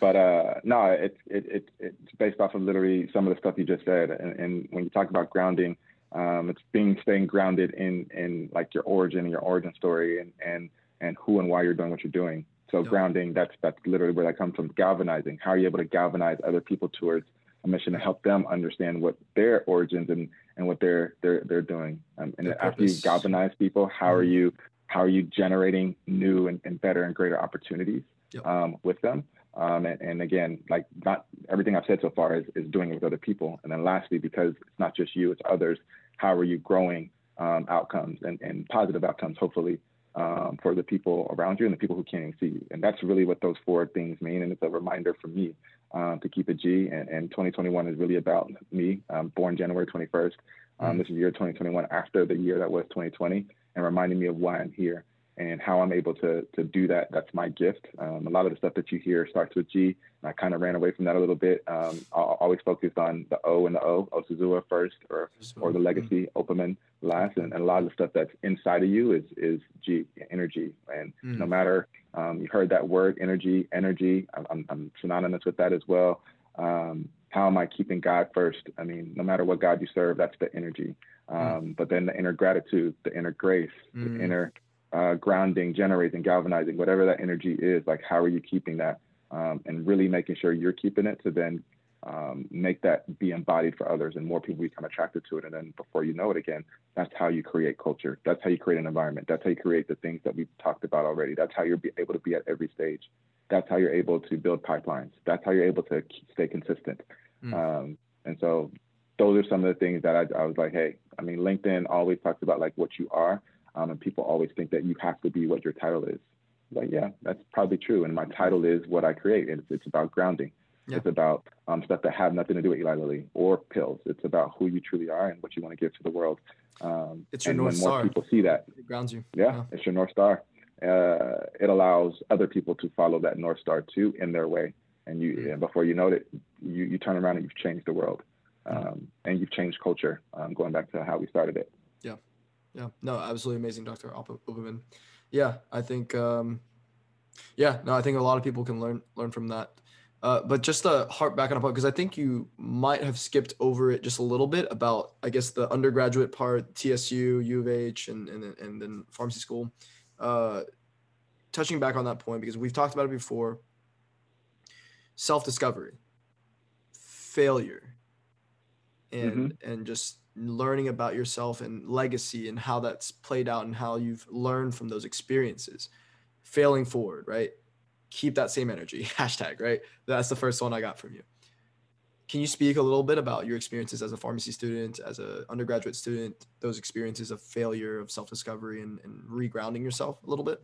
But uh, no, it's it, it, it's based off of literally some of the stuff you just said. And, and when you talk about grounding, um, it's being staying grounded in in like your origin and your origin story, and and and who and why you're doing what you're doing. So yep. grounding, that's that's literally where that comes from. Galvanizing. How are you able to galvanize other people towards a mission to help them understand what their origins and, and what they're they're they're doing. Um, and their after purpose. You galvanize people, how mm-hmm. are you how are you generating new and, and better and greater opportunities yep. um, with them? Um, and, and again, like not everything I've said so far is, is doing it with other people. And then lastly, because it's not just you, it's others. How are you growing um, outcomes and, and positive outcomes, hopefully, um, for the people around you and the people who can't even see you? And that's really what those four things mean. And it's a reminder for me um, to keep a G. And, and twenty twenty-one is really about me, um, born January twenty-first. Um, mm-hmm. This is year twenty twenty-one, after the year that was twenty twenty, and reminding me of why I'm here. And how I'm able to to do that, that's my gift. Um, a lot of the stuff that you hear starts with G, and I kind of ran away from that a little bit. Um, I always focused on the O and the O, Osazua first, or or the legacy, mm-hmm. Opaman last, and, and a lot of the stuff that's inside of you is is G, energy. And mm-hmm. no matter, um, you heard that word, energy, energy, I'm, I'm, I'm synonymous with that as well. Um, how am I keeping God first? I mean, no matter what God you serve, that's the energy. Um, mm-hmm. But then the inner gratitude, the inner grace, mm-hmm. the inner... Uh, grounding, generating, galvanizing, whatever that energy is, like how are you keeping that, um, and really making sure you're keeping it to then um, make that be embodied for others, and more people become attracted to it. And then before you know it, again, that's how you create culture. That's how you create an environment. That's how you create the things that we've talked about already. That's how you're able to be at every stage. That's how you're able to build pipelines. That's how you're able to stay consistent. Mm. Um, and so those are some of the things that I, I was like, hey, I mean, LinkedIn always talks about like what you are. Um, and people always think that you have to be what your title is. Like, yeah, that's probably true. And my title is what I create. It's, it's about grounding. Yeah. It's about um, stuff that have nothing to do with Eli Lilly or pills. It's about who you truly are and what you want to give to the world. Um, it's your and North when Star. More people see that. It grounds you. Yeah, yeah. It's your North Star. Uh, it allows other people to follow that North Star too in their way. And you, mm-hmm. and before you know it, you, you turn around and you've changed the world. Um, mm-hmm. And you've changed culture, um, going back to how we started it. Yeah. Yeah, no, absolutely amazing, Doctor Opperman. Yeah, I think, um, yeah, no, I think a lot of people can learn learn from that. Uh, but just to harp back on a point, because I think you might have skipped over it just a little bit about, I guess, the undergraduate part, T S U, U of H, and and, and then pharmacy school. Uh, touching back on that point, because we've talked about it before, self-discovery, failure, and mm-hmm. and just learning about yourself and legacy and how that's played out and how you've learned from those experiences, failing forward, right? Keep that same energy, hashtag, right? That's the first one I got from you. Can you speak a little bit about your experiences as a pharmacy student, as an undergraduate student, those experiences of failure, of self-discovery, and, and regrounding yourself a little bit?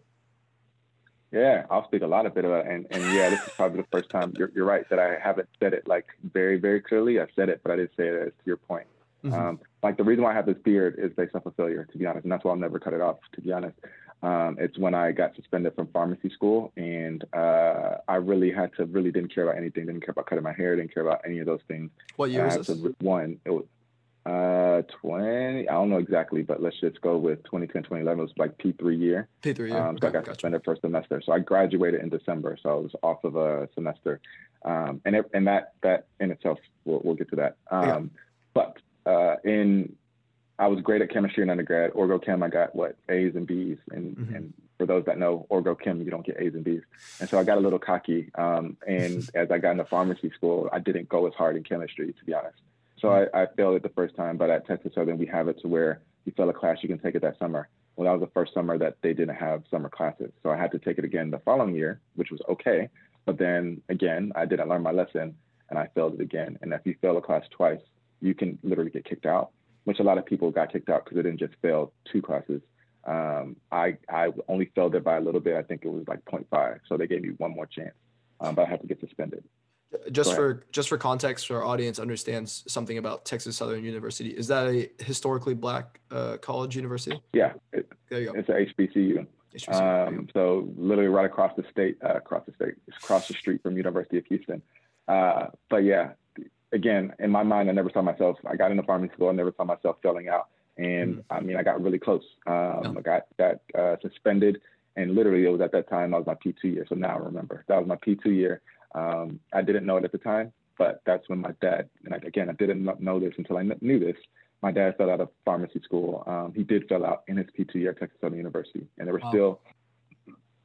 Yeah, I'll speak a lot of it about, and, and yeah, this is probably the first time, you're, you're right, that I haven't said it like very, very clearly. I've said it, but I didn't say it as to your point. Mm-hmm. Um, like the reason why I have this beard is based off of failure, to be honest. And that's why I'll never cut it off, to be honest. Um, it's when I got suspended from pharmacy school, and uh, I really had to, really didn't care about anything. Didn't care about cutting my hair. Didn't care about any of those things. What year was this? One, it was uh, twenty, I don't know exactly, but let's just go with twenty ten, twenty eleven. It was like P three year. P three year. Um, so okay, I got gotcha. suspended for a semester. So I graduated in December. So I was off of a semester. Um, and it, and that, that in itself, we'll, we'll get to that. Um, yeah. But Uh, in, I was great at chemistry in undergrad. Orgo-chem, I got what, A's and B's. And, mm-hmm. and for those that know, orgo-chem, you don't get A's and B's. And so I got a little cocky. Um, and as I got into pharmacy school, I didn't go as hard in chemistry, to be honest. So mm-hmm. I, I failed it the first time, but at Texas Southern, we have it to where you fail a class, you can take it that summer. Well, that was the first summer that they didn't have summer classes. So I had to take it again the following year, which was okay. But then again, I didn't learn my lesson and I failed it again. And if you fail a class twice, you can literally get kicked out, which a lot of people got kicked out because they didn't just fail two classes. Um, I, I only failed it by a little bit. I think it was like zero point five. So they gave me one more chance, um, but I had to get suspended. Just for just for context, so our audience understands something about Texas Southern University. Is that a historically black uh, college university? Yeah. It, there you go. It's a H B C U. H B C U. Um, so literally right across the state, uh, across the state, it's across the street from University of Houston. Uh, but yeah. Again, in my mind, I never saw myself. I got into pharmacy school. I never saw myself failing out. And mm. I mean, I got really close. Um, yeah. I got that uh, suspended. And literally, it was at that time, that was my P two year. So now I remember. That was my P two year. Um, I didn't know it at the time, but that's when my dad, and I, again, I didn't know this until I knew this. My dad fell out of pharmacy school. Um, he did fell out in his P two year at Texas Southern University. And there was wow. still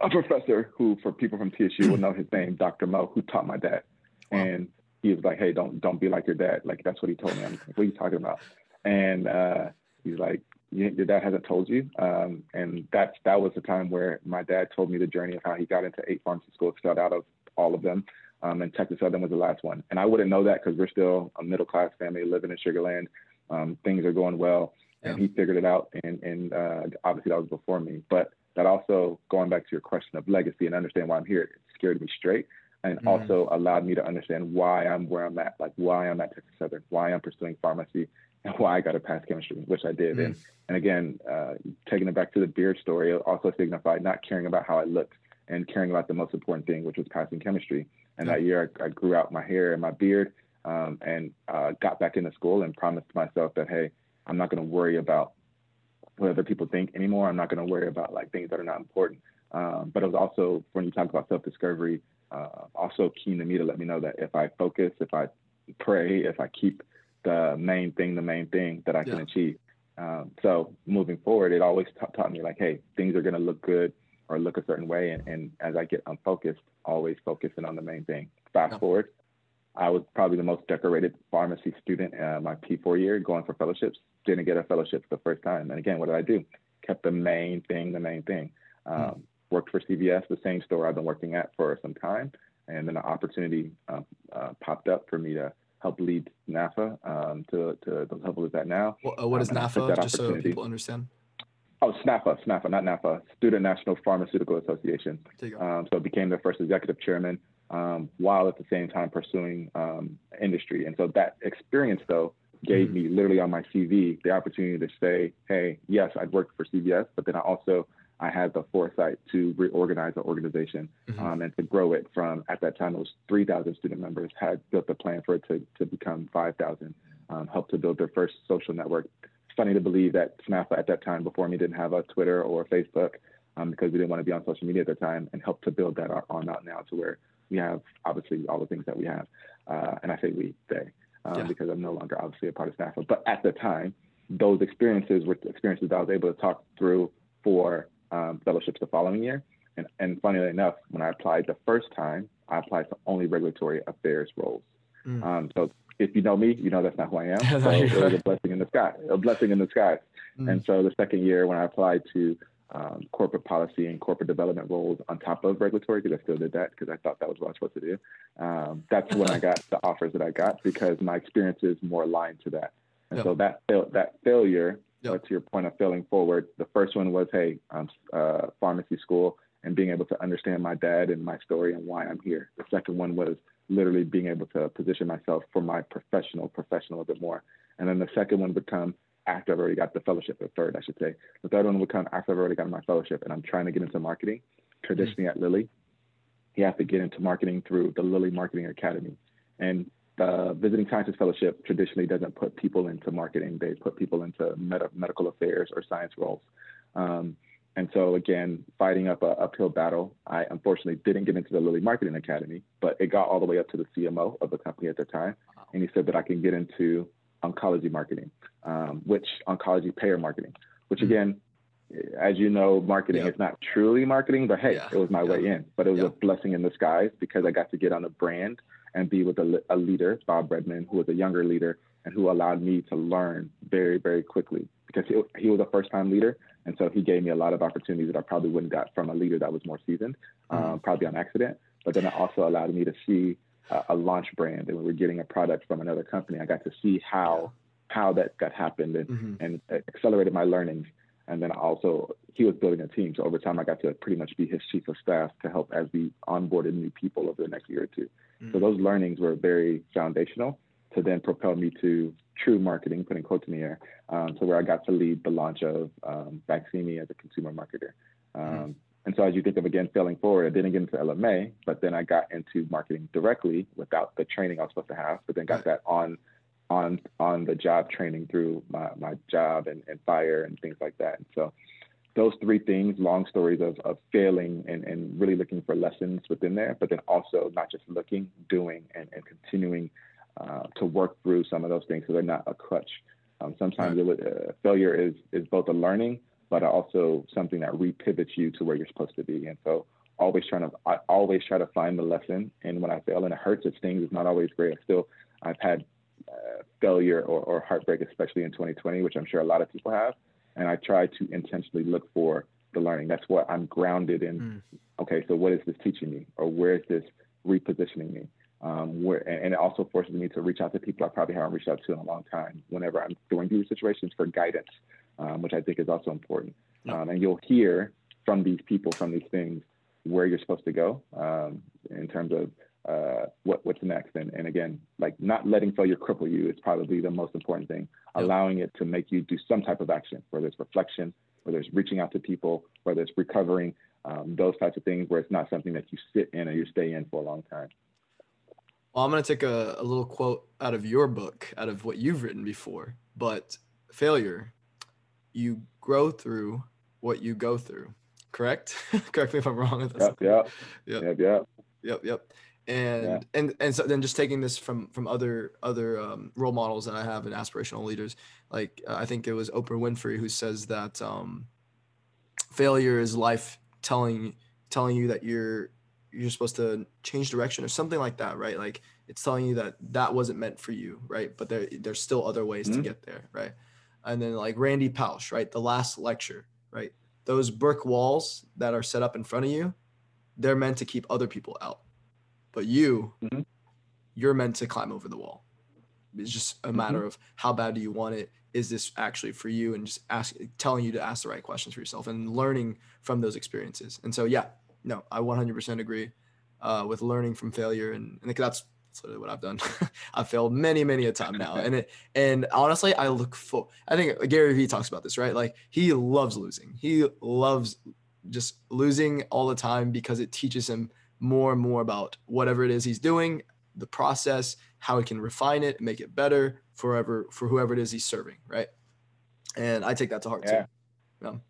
a professor who, for people from T S U will know his name, Doctor Mo, who taught my dad. Wow. And he was like, hey, don't don't be like your dad. Like, that's what he told me. I'm like, what are you talking about? And uh, he's like, your dad hasn't told you. Um, and that's, that was the time where my dad told me the journey of how he got into eight pharmacy schools, fell out of all of them. Um, and Texas Southern was the last one. And I wouldn't know that because we're still a middle-class family living in Sugar Land. Um, things are going well. Yeah. And he figured it out. And, and uh, obviously that was before me. But that also, going back to your question of legacy and understand why I'm here, it scared me straight. And mm-hmm. also allowed me to understand why I'm where I'm at, like why I'm at Texas Southern, why I'm pursuing pharmacy, and why I got to pass chemistry, which I did. Mm-hmm. And, and again, uh, taking it back to the beard story, it also signified not caring about how I looked and caring about the most important thing, which was passing chemistry. And mm-hmm. that year I, I grew out my hair and my beard, um, and uh, got back into school and promised myself that, hey, I'm not going to worry about what other people think anymore. I'm not going to worry about like things that are not important. Um, but it was also, when you talk about self-discovery, Uh, also keen to me to let me know that if I focus, if I pray, if I keep the main thing, the main thing that I yeah. can achieve. Um, so moving forward, it always ta- taught me like, hey, things are going to look good or look a certain way. And, and as I get unfocused, always focusing on the main thing. Fast yeah. forward, I was probably the most decorated pharmacy student uh, my P four year, going for fellowships. Didn't get a fellowship the first time. And again, what did I do? Kept the main thing, the main thing. Um, mm. Worked for C V S, the same store I've been working at for some time. And then an opportunity um, uh, popped up for me to help lead SNPhA um, to, to the level it's at now. Well, uh, what is um, NAPHA, just so people understand? Oh, SNPhA, SNPhA, not NAPHA, Student National Pharmaceutical Association. Um, so became the first executive chairman um, while at the same time pursuing um, industry. And so that experience, though, gave mm. me literally on my C V the opportunity to say, hey, yes, I'd worked for C V S, but then I also I had the foresight to reorganize the organization mm-hmm. um, and to grow it from, at that time, it was three thousand student members, had built the plan for it to, to become five thousand, um, helped to build their first social network. It's funny to believe that SNPhA at that time before me didn't have a Twitter or a Facebook um, because we didn't want to be on social media at the time, and helped to build that on out now to where we have, obviously, all the things that we have. Uh, and I say we, they, um, yeah. because I'm no longer, obviously, a part of SNPhA. But at the time, those experiences were experiences that I was able to talk through for Um, fellowships the following year. And, and funnily enough, when I applied the first time, I applied to only regulatory affairs roles. Mm. Um, so if you know me, you know that's not who I am. So it was a blessing in the sky, a blessing in the sky. Mm. And so the second year when I applied to um, corporate policy and corporate development roles on top of regulatory, because I still did that because I thought that was what I was supposed to do. Um, that's when I got the offers that I got because my experiences more aligned to that. And yep. so that that failure, yep. but to your point of failing forward, the first one was, hey, um, uh, pharmacy school and being able to understand my dad and my story and why I'm here. The second one was literally being able to position myself for my professional, professional a bit more. And then the second one would come after I've already got the fellowship, the third, I should say. The third one would come after I've already gotten my fellowship, and I'm trying to get into marketing. Traditionally mm-hmm. at Lilly, you have to get into marketing through the Lilly Marketing Academy. And the Visiting Scientist Fellowship traditionally doesn't put people into marketing. They put people into med- medical affairs or science roles. Um, and so, again, fighting up an uphill battle, I unfortunately didn't get into the Lilly Marketing Academy, but it got all the way up to the C M O of the company at the time. Wow. And he said that I can get into oncology marketing, um, which oncology payer marketing, which, mm-hmm. again, as you know, marketing yeah. is not truly marketing, but hey, yeah. it was my yeah. way in. But it was yeah. a blessing in disguise because I got to get on a brand and be with a, a leader, Bob Redman, who was a younger leader and who allowed me to learn very, very quickly because he, he was a first-time leader. And so he gave me a lot of opportunities that I probably wouldn't got from a leader that was more seasoned, mm-hmm. um, probably on accident. But then it also allowed me to see a, a launch brand. And when we were getting a product from another company, I got to see how how that got happened and, mm-hmm. and accelerated my learnings. And then also he was building a team. So over time, I got to pretty much be his chief of staff to help as we onboarded new people over the next year or two. Mm-hmm. So those learnings were very foundational to then propel me to true marketing, putting quotes in the air, um, to where I got to lead the launch of um, Vaccini as a consumer marketer. Um, mm-hmm. And so as you think of, again, failing forward, I didn't get into L M A, but then I got into marketing directly without the training I was supposed to have, but then got that on on on the job training through my, my job and, and fire and things like that. And so those three things, long stories of, of failing and, and really looking for lessons within there, but then also not just looking, doing, and, and continuing uh, to work through some of those things so they're not a crutch. Um, sometimes right. it, uh, failure is, is both a learning, but also something that repivots you to where you're supposed to be. And so always trying to, I always try to find the lesson. And when I fail, and it hurts, it's things, it's not always great. I still, I've had uh, failure or, or heartbreak, especially in twenty twenty, which I'm sure a lot of people have. And I try to intentionally look for the learning. That's what I'm grounded in. Mm. Okay, so what is this teaching me? Or where is this repositioning me? Um, where, and, and it also forces me to reach out to people I probably haven't reached out to in a long time whenever I'm going through situations for guidance, um, which I think is also important. Yeah. Um, and you'll hear from these people, from these things, where you're supposed to go um, in terms of uh, what, what's next. And, and again, like not letting failure cripple you is probably the most important thing, yep. allowing it to make you do some type of action, whether it's reflection, whether it's reaching out to people, whether it's recovering, um, those types of things where it's not something that you sit in or you stay in for a long time. Well, I'm going to take a, a little quote out of your book, out of what you've written before, but failure, you grow through what you go through, correct? Correct me if I'm wrong. With this. Yep, yep, yep, yep, yep, yep, yep. And, yeah. and, and so then just taking this from, from other, other um, role models that I have and aspirational leaders, like uh, I think it was Oprah Winfrey who says that um, failure is life telling, telling you that you're, you're supposed to change direction or something like that. Right. Like it's telling you that that wasn't meant for you. Right. But there, there's still other ways mm-hmm. to get there. Right. And then like Randy Pausch, right. The last lecture, right. Those brick walls that are set up in front of you, they're meant to keep other people out. But you, mm-hmm. you're meant to climb over the wall. It's just a matter mm-hmm. of how bad do you want it? Is this actually for you? And just ask, telling you to ask the right questions for yourself and learning from those experiences. And so, yeah, no, I one hundred percent agree uh, with learning from failure. And, and that's, that's literally what I've done. I've failed many, many a time now. And it, and honestly, I look for, I think Gary V talks about this, right? Like he loves losing. He loves just losing all the time because it teaches him more and more about whatever it is he's doing, the process, how he can refine it, make it better forever for whoever it is he's serving, right? And I take that to heart yeah. too. Um,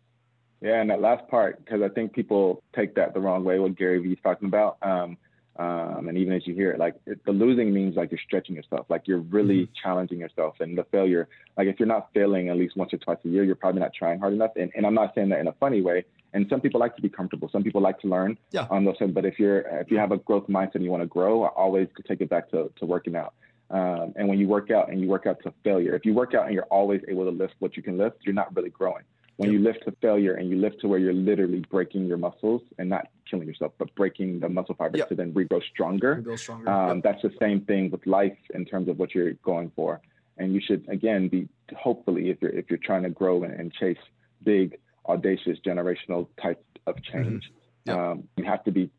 yeah, and that last part, because I think people take that the wrong way, what Gary Vee's talking about. Um, um, and even as you hear it, like it, the losing means like you're stretching yourself, like you're really mm-hmm. challenging yourself. And the failure, like if you're not failing at least once or twice a year, you're probably not trying hard enough. And, and I'm not saying that in a funny way. And some people like to be comfortable. Some people like to learn yeah. on those things. But if you're if you have a growth mindset and you want to grow, I always take it back to, to working out. Um, and when you work out and you work out to failure, if you work out and you're always able to lift what you can lift, you're not really growing. When yeah. you lift to failure and you lift to where you're literally breaking your muscles and not killing yourself, but breaking the muscle fibers yeah. to then regrow stronger. Regrow stronger. Um, yeah. That's the same thing with life in terms of what you're going for. And you should, again, be hopefully if you're if you're trying to grow and, and chase big, audacious generational type of change. Mm-hmm. yeah. um, you have to be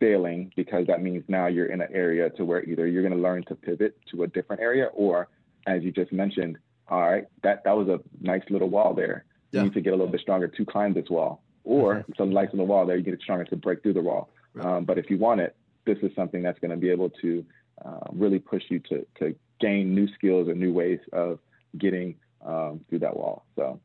failing because that means now you're in an area to where either you're going to learn to pivot to a different area or as you just mentioned, all right, that, that was a nice little wall there. Yeah. You need to get a little bit stronger to climb this wall or mm-hmm. some nice little wall there, you get it stronger to break through the wall. Right. Um, but if you want it, this is something that's going to be able to uh, really push you to, to gain new skills or new ways of getting um, through that wall. So,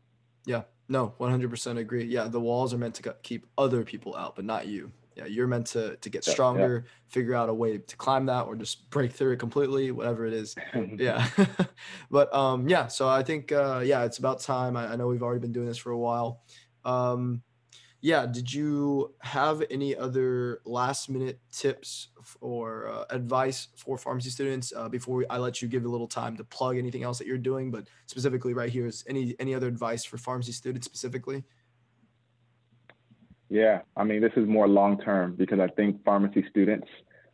yeah. No, one hundred percent agree. Yeah, the walls are meant to keep other people out, but not you. Yeah, you're meant to to get stronger, yeah, yeah. figure out a way to climb that or just break through it completely, whatever it is. Yeah. But um, yeah, so I think, uh, yeah, it's about time. I, I know we've already been doing this for a while. Um, yeah, did you have any other last minute tips or uh, advice for pharmacy students uh, before we, I let you give a little time to plug anything else that you're doing, but specifically right here is any, any other advice for pharmacy students specifically? Yeah, I mean, this is more long-term because I think pharmacy students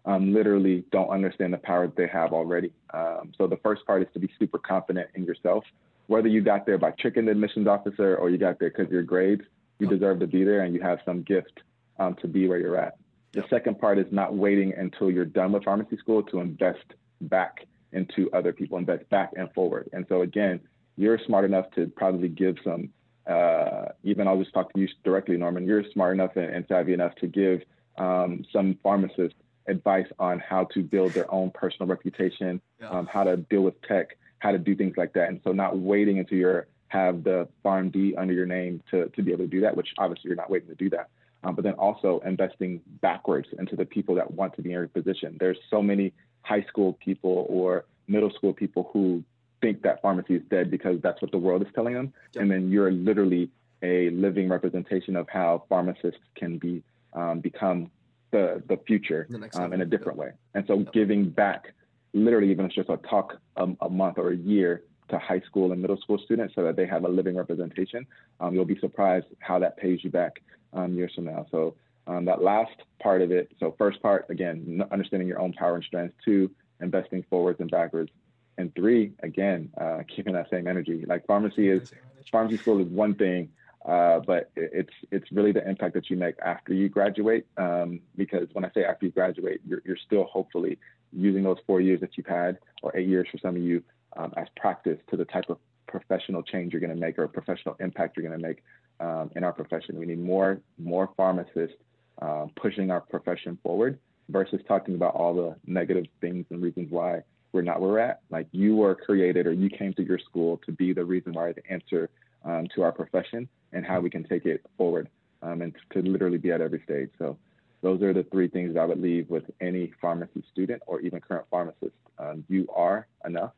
um, literally don't understand the power that they have already. Um, so the first part is to be super confident in yourself, whether you got there by tricking the admissions officer or you got there because of your grades. You deserve to be there and you have some gift um, to be where you're at. The second part is not waiting until you're done with pharmacy school to invest back into other people, invest back and forward. And so again, you're smart enough to probably give some, uh, even I'll just talk to you directly, Norman, you're smart enough and, and savvy enough to give um, some pharmacists advice on how to build their own personal reputation, yeah. um, how to deal with tech, how to do things like that. And so not waiting until you're have the PharmD under your name to, to be able to do that, which obviously you're not waiting to do that. Um, but then also investing backwards into the people that want to be in your position. There's so many high school people or middle school people who think that pharmacy is dead because that's what the world is telling them. Yep. And then you're literally a living representation of how pharmacists can be um, become the, the future the um, in a different yep. way. And so yep. giving back, literally even if it's just a talk a, a month or a year to high school and middle school students so that they have a living representation, um, you'll be surprised how that pays you back um, years from now. So um, that last part of it, so first part, again, understanding your own power and strengths. Two, investing forwards and backwards. And three, again, uh, keeping that same energy. Like pharmacy is, pharmacy school is one thing, uh, but it's it's really the impact that you make after you graduate. Um, because when I say after you graduate, you're you're still hopefully using those four years that you've had, or eight years for some of you, um, as practice to the type of professional change you're going to make or professional impact you're going to make um, in our profession. We need more more pharmacists uh, pushing our profession forward versus talking about all the negative things and reasons why we're not where we're at. Like, you were created or you came to your school to be the reason why, the answer um, to our profession and how we can take it forward um, and to literally be at every stage. So those are the three things that I would leave with any pharmacy student or even current pharmacist. Um, you are enough.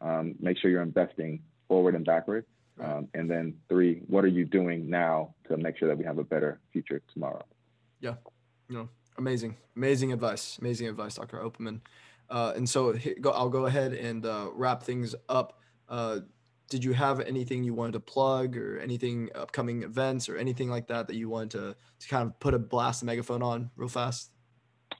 Um, make sure you're investing forward and backward. Um, and then three, what are you doing now to make sure that we have a better future tomorrow? Yeah. No. Amazing. Amazing advice. Amazing advice, Doctor Opelman. Uh, and so I'll go ahead and uh, wrap things up. Uh, did you have anything you wanted to plug or anything, upcoming events or anything like that that you wanted to, to kind of put a blast, a megaphone on real fast?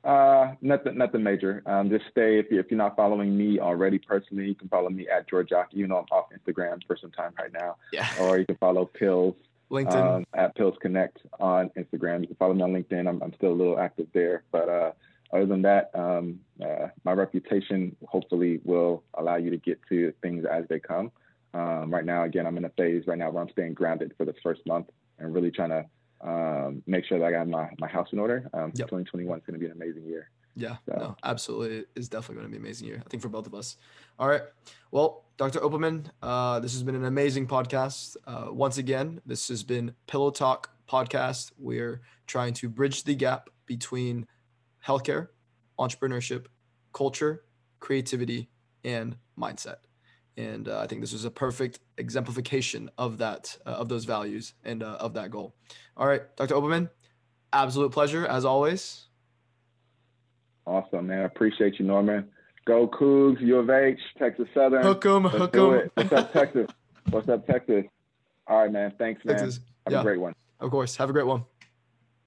Uh, nothing, nothing major. Um, just stay, if, you, if you're not following me already personally, you can follow me at Georgiock, even though I'm off Instagram for some time right now. Yeah. Or you can follow P I L S. LinkedIn. Um, at P I L S Connect on Instagram. You can follow me on LinkedIn. I'm, I'm still a little active there, but uh, other than that, um, uh, my reputation hopefully will allow you to get to things as they come. Um, right now, again, I'm in a phase right now where I'm staying grounded for the first month and really trying to um, make sure that I got my, my house in order. Um, yep. twenty twenty-one is going to be an amazing year. Yeah, so. No, absolutely. It's definitely going to be an amazing year, I think, for both of us. All right. Well, Doctor Opelman, uh, this has been an amazing podcast. Uh, once again, this has been Pillow Talk Podcast. We're trying to bridge the gap between healthcare, entrepreneurship, culture, creativity, and mindset. And uh, I think this was a perfect exemplification of that, uh, of those values and uh, of that goal. All right, Doctor Opelman, absolute pleasure as always. Awesome, man. I appreciate you, Norman. Go Cougs, U of H, Texas Southern. Hook 'em, hook 'em. What's up, Texas? What's up, Texas? All right, man. Thanks, man. Texas. Have yeah. a great one. Of course. Have a great one.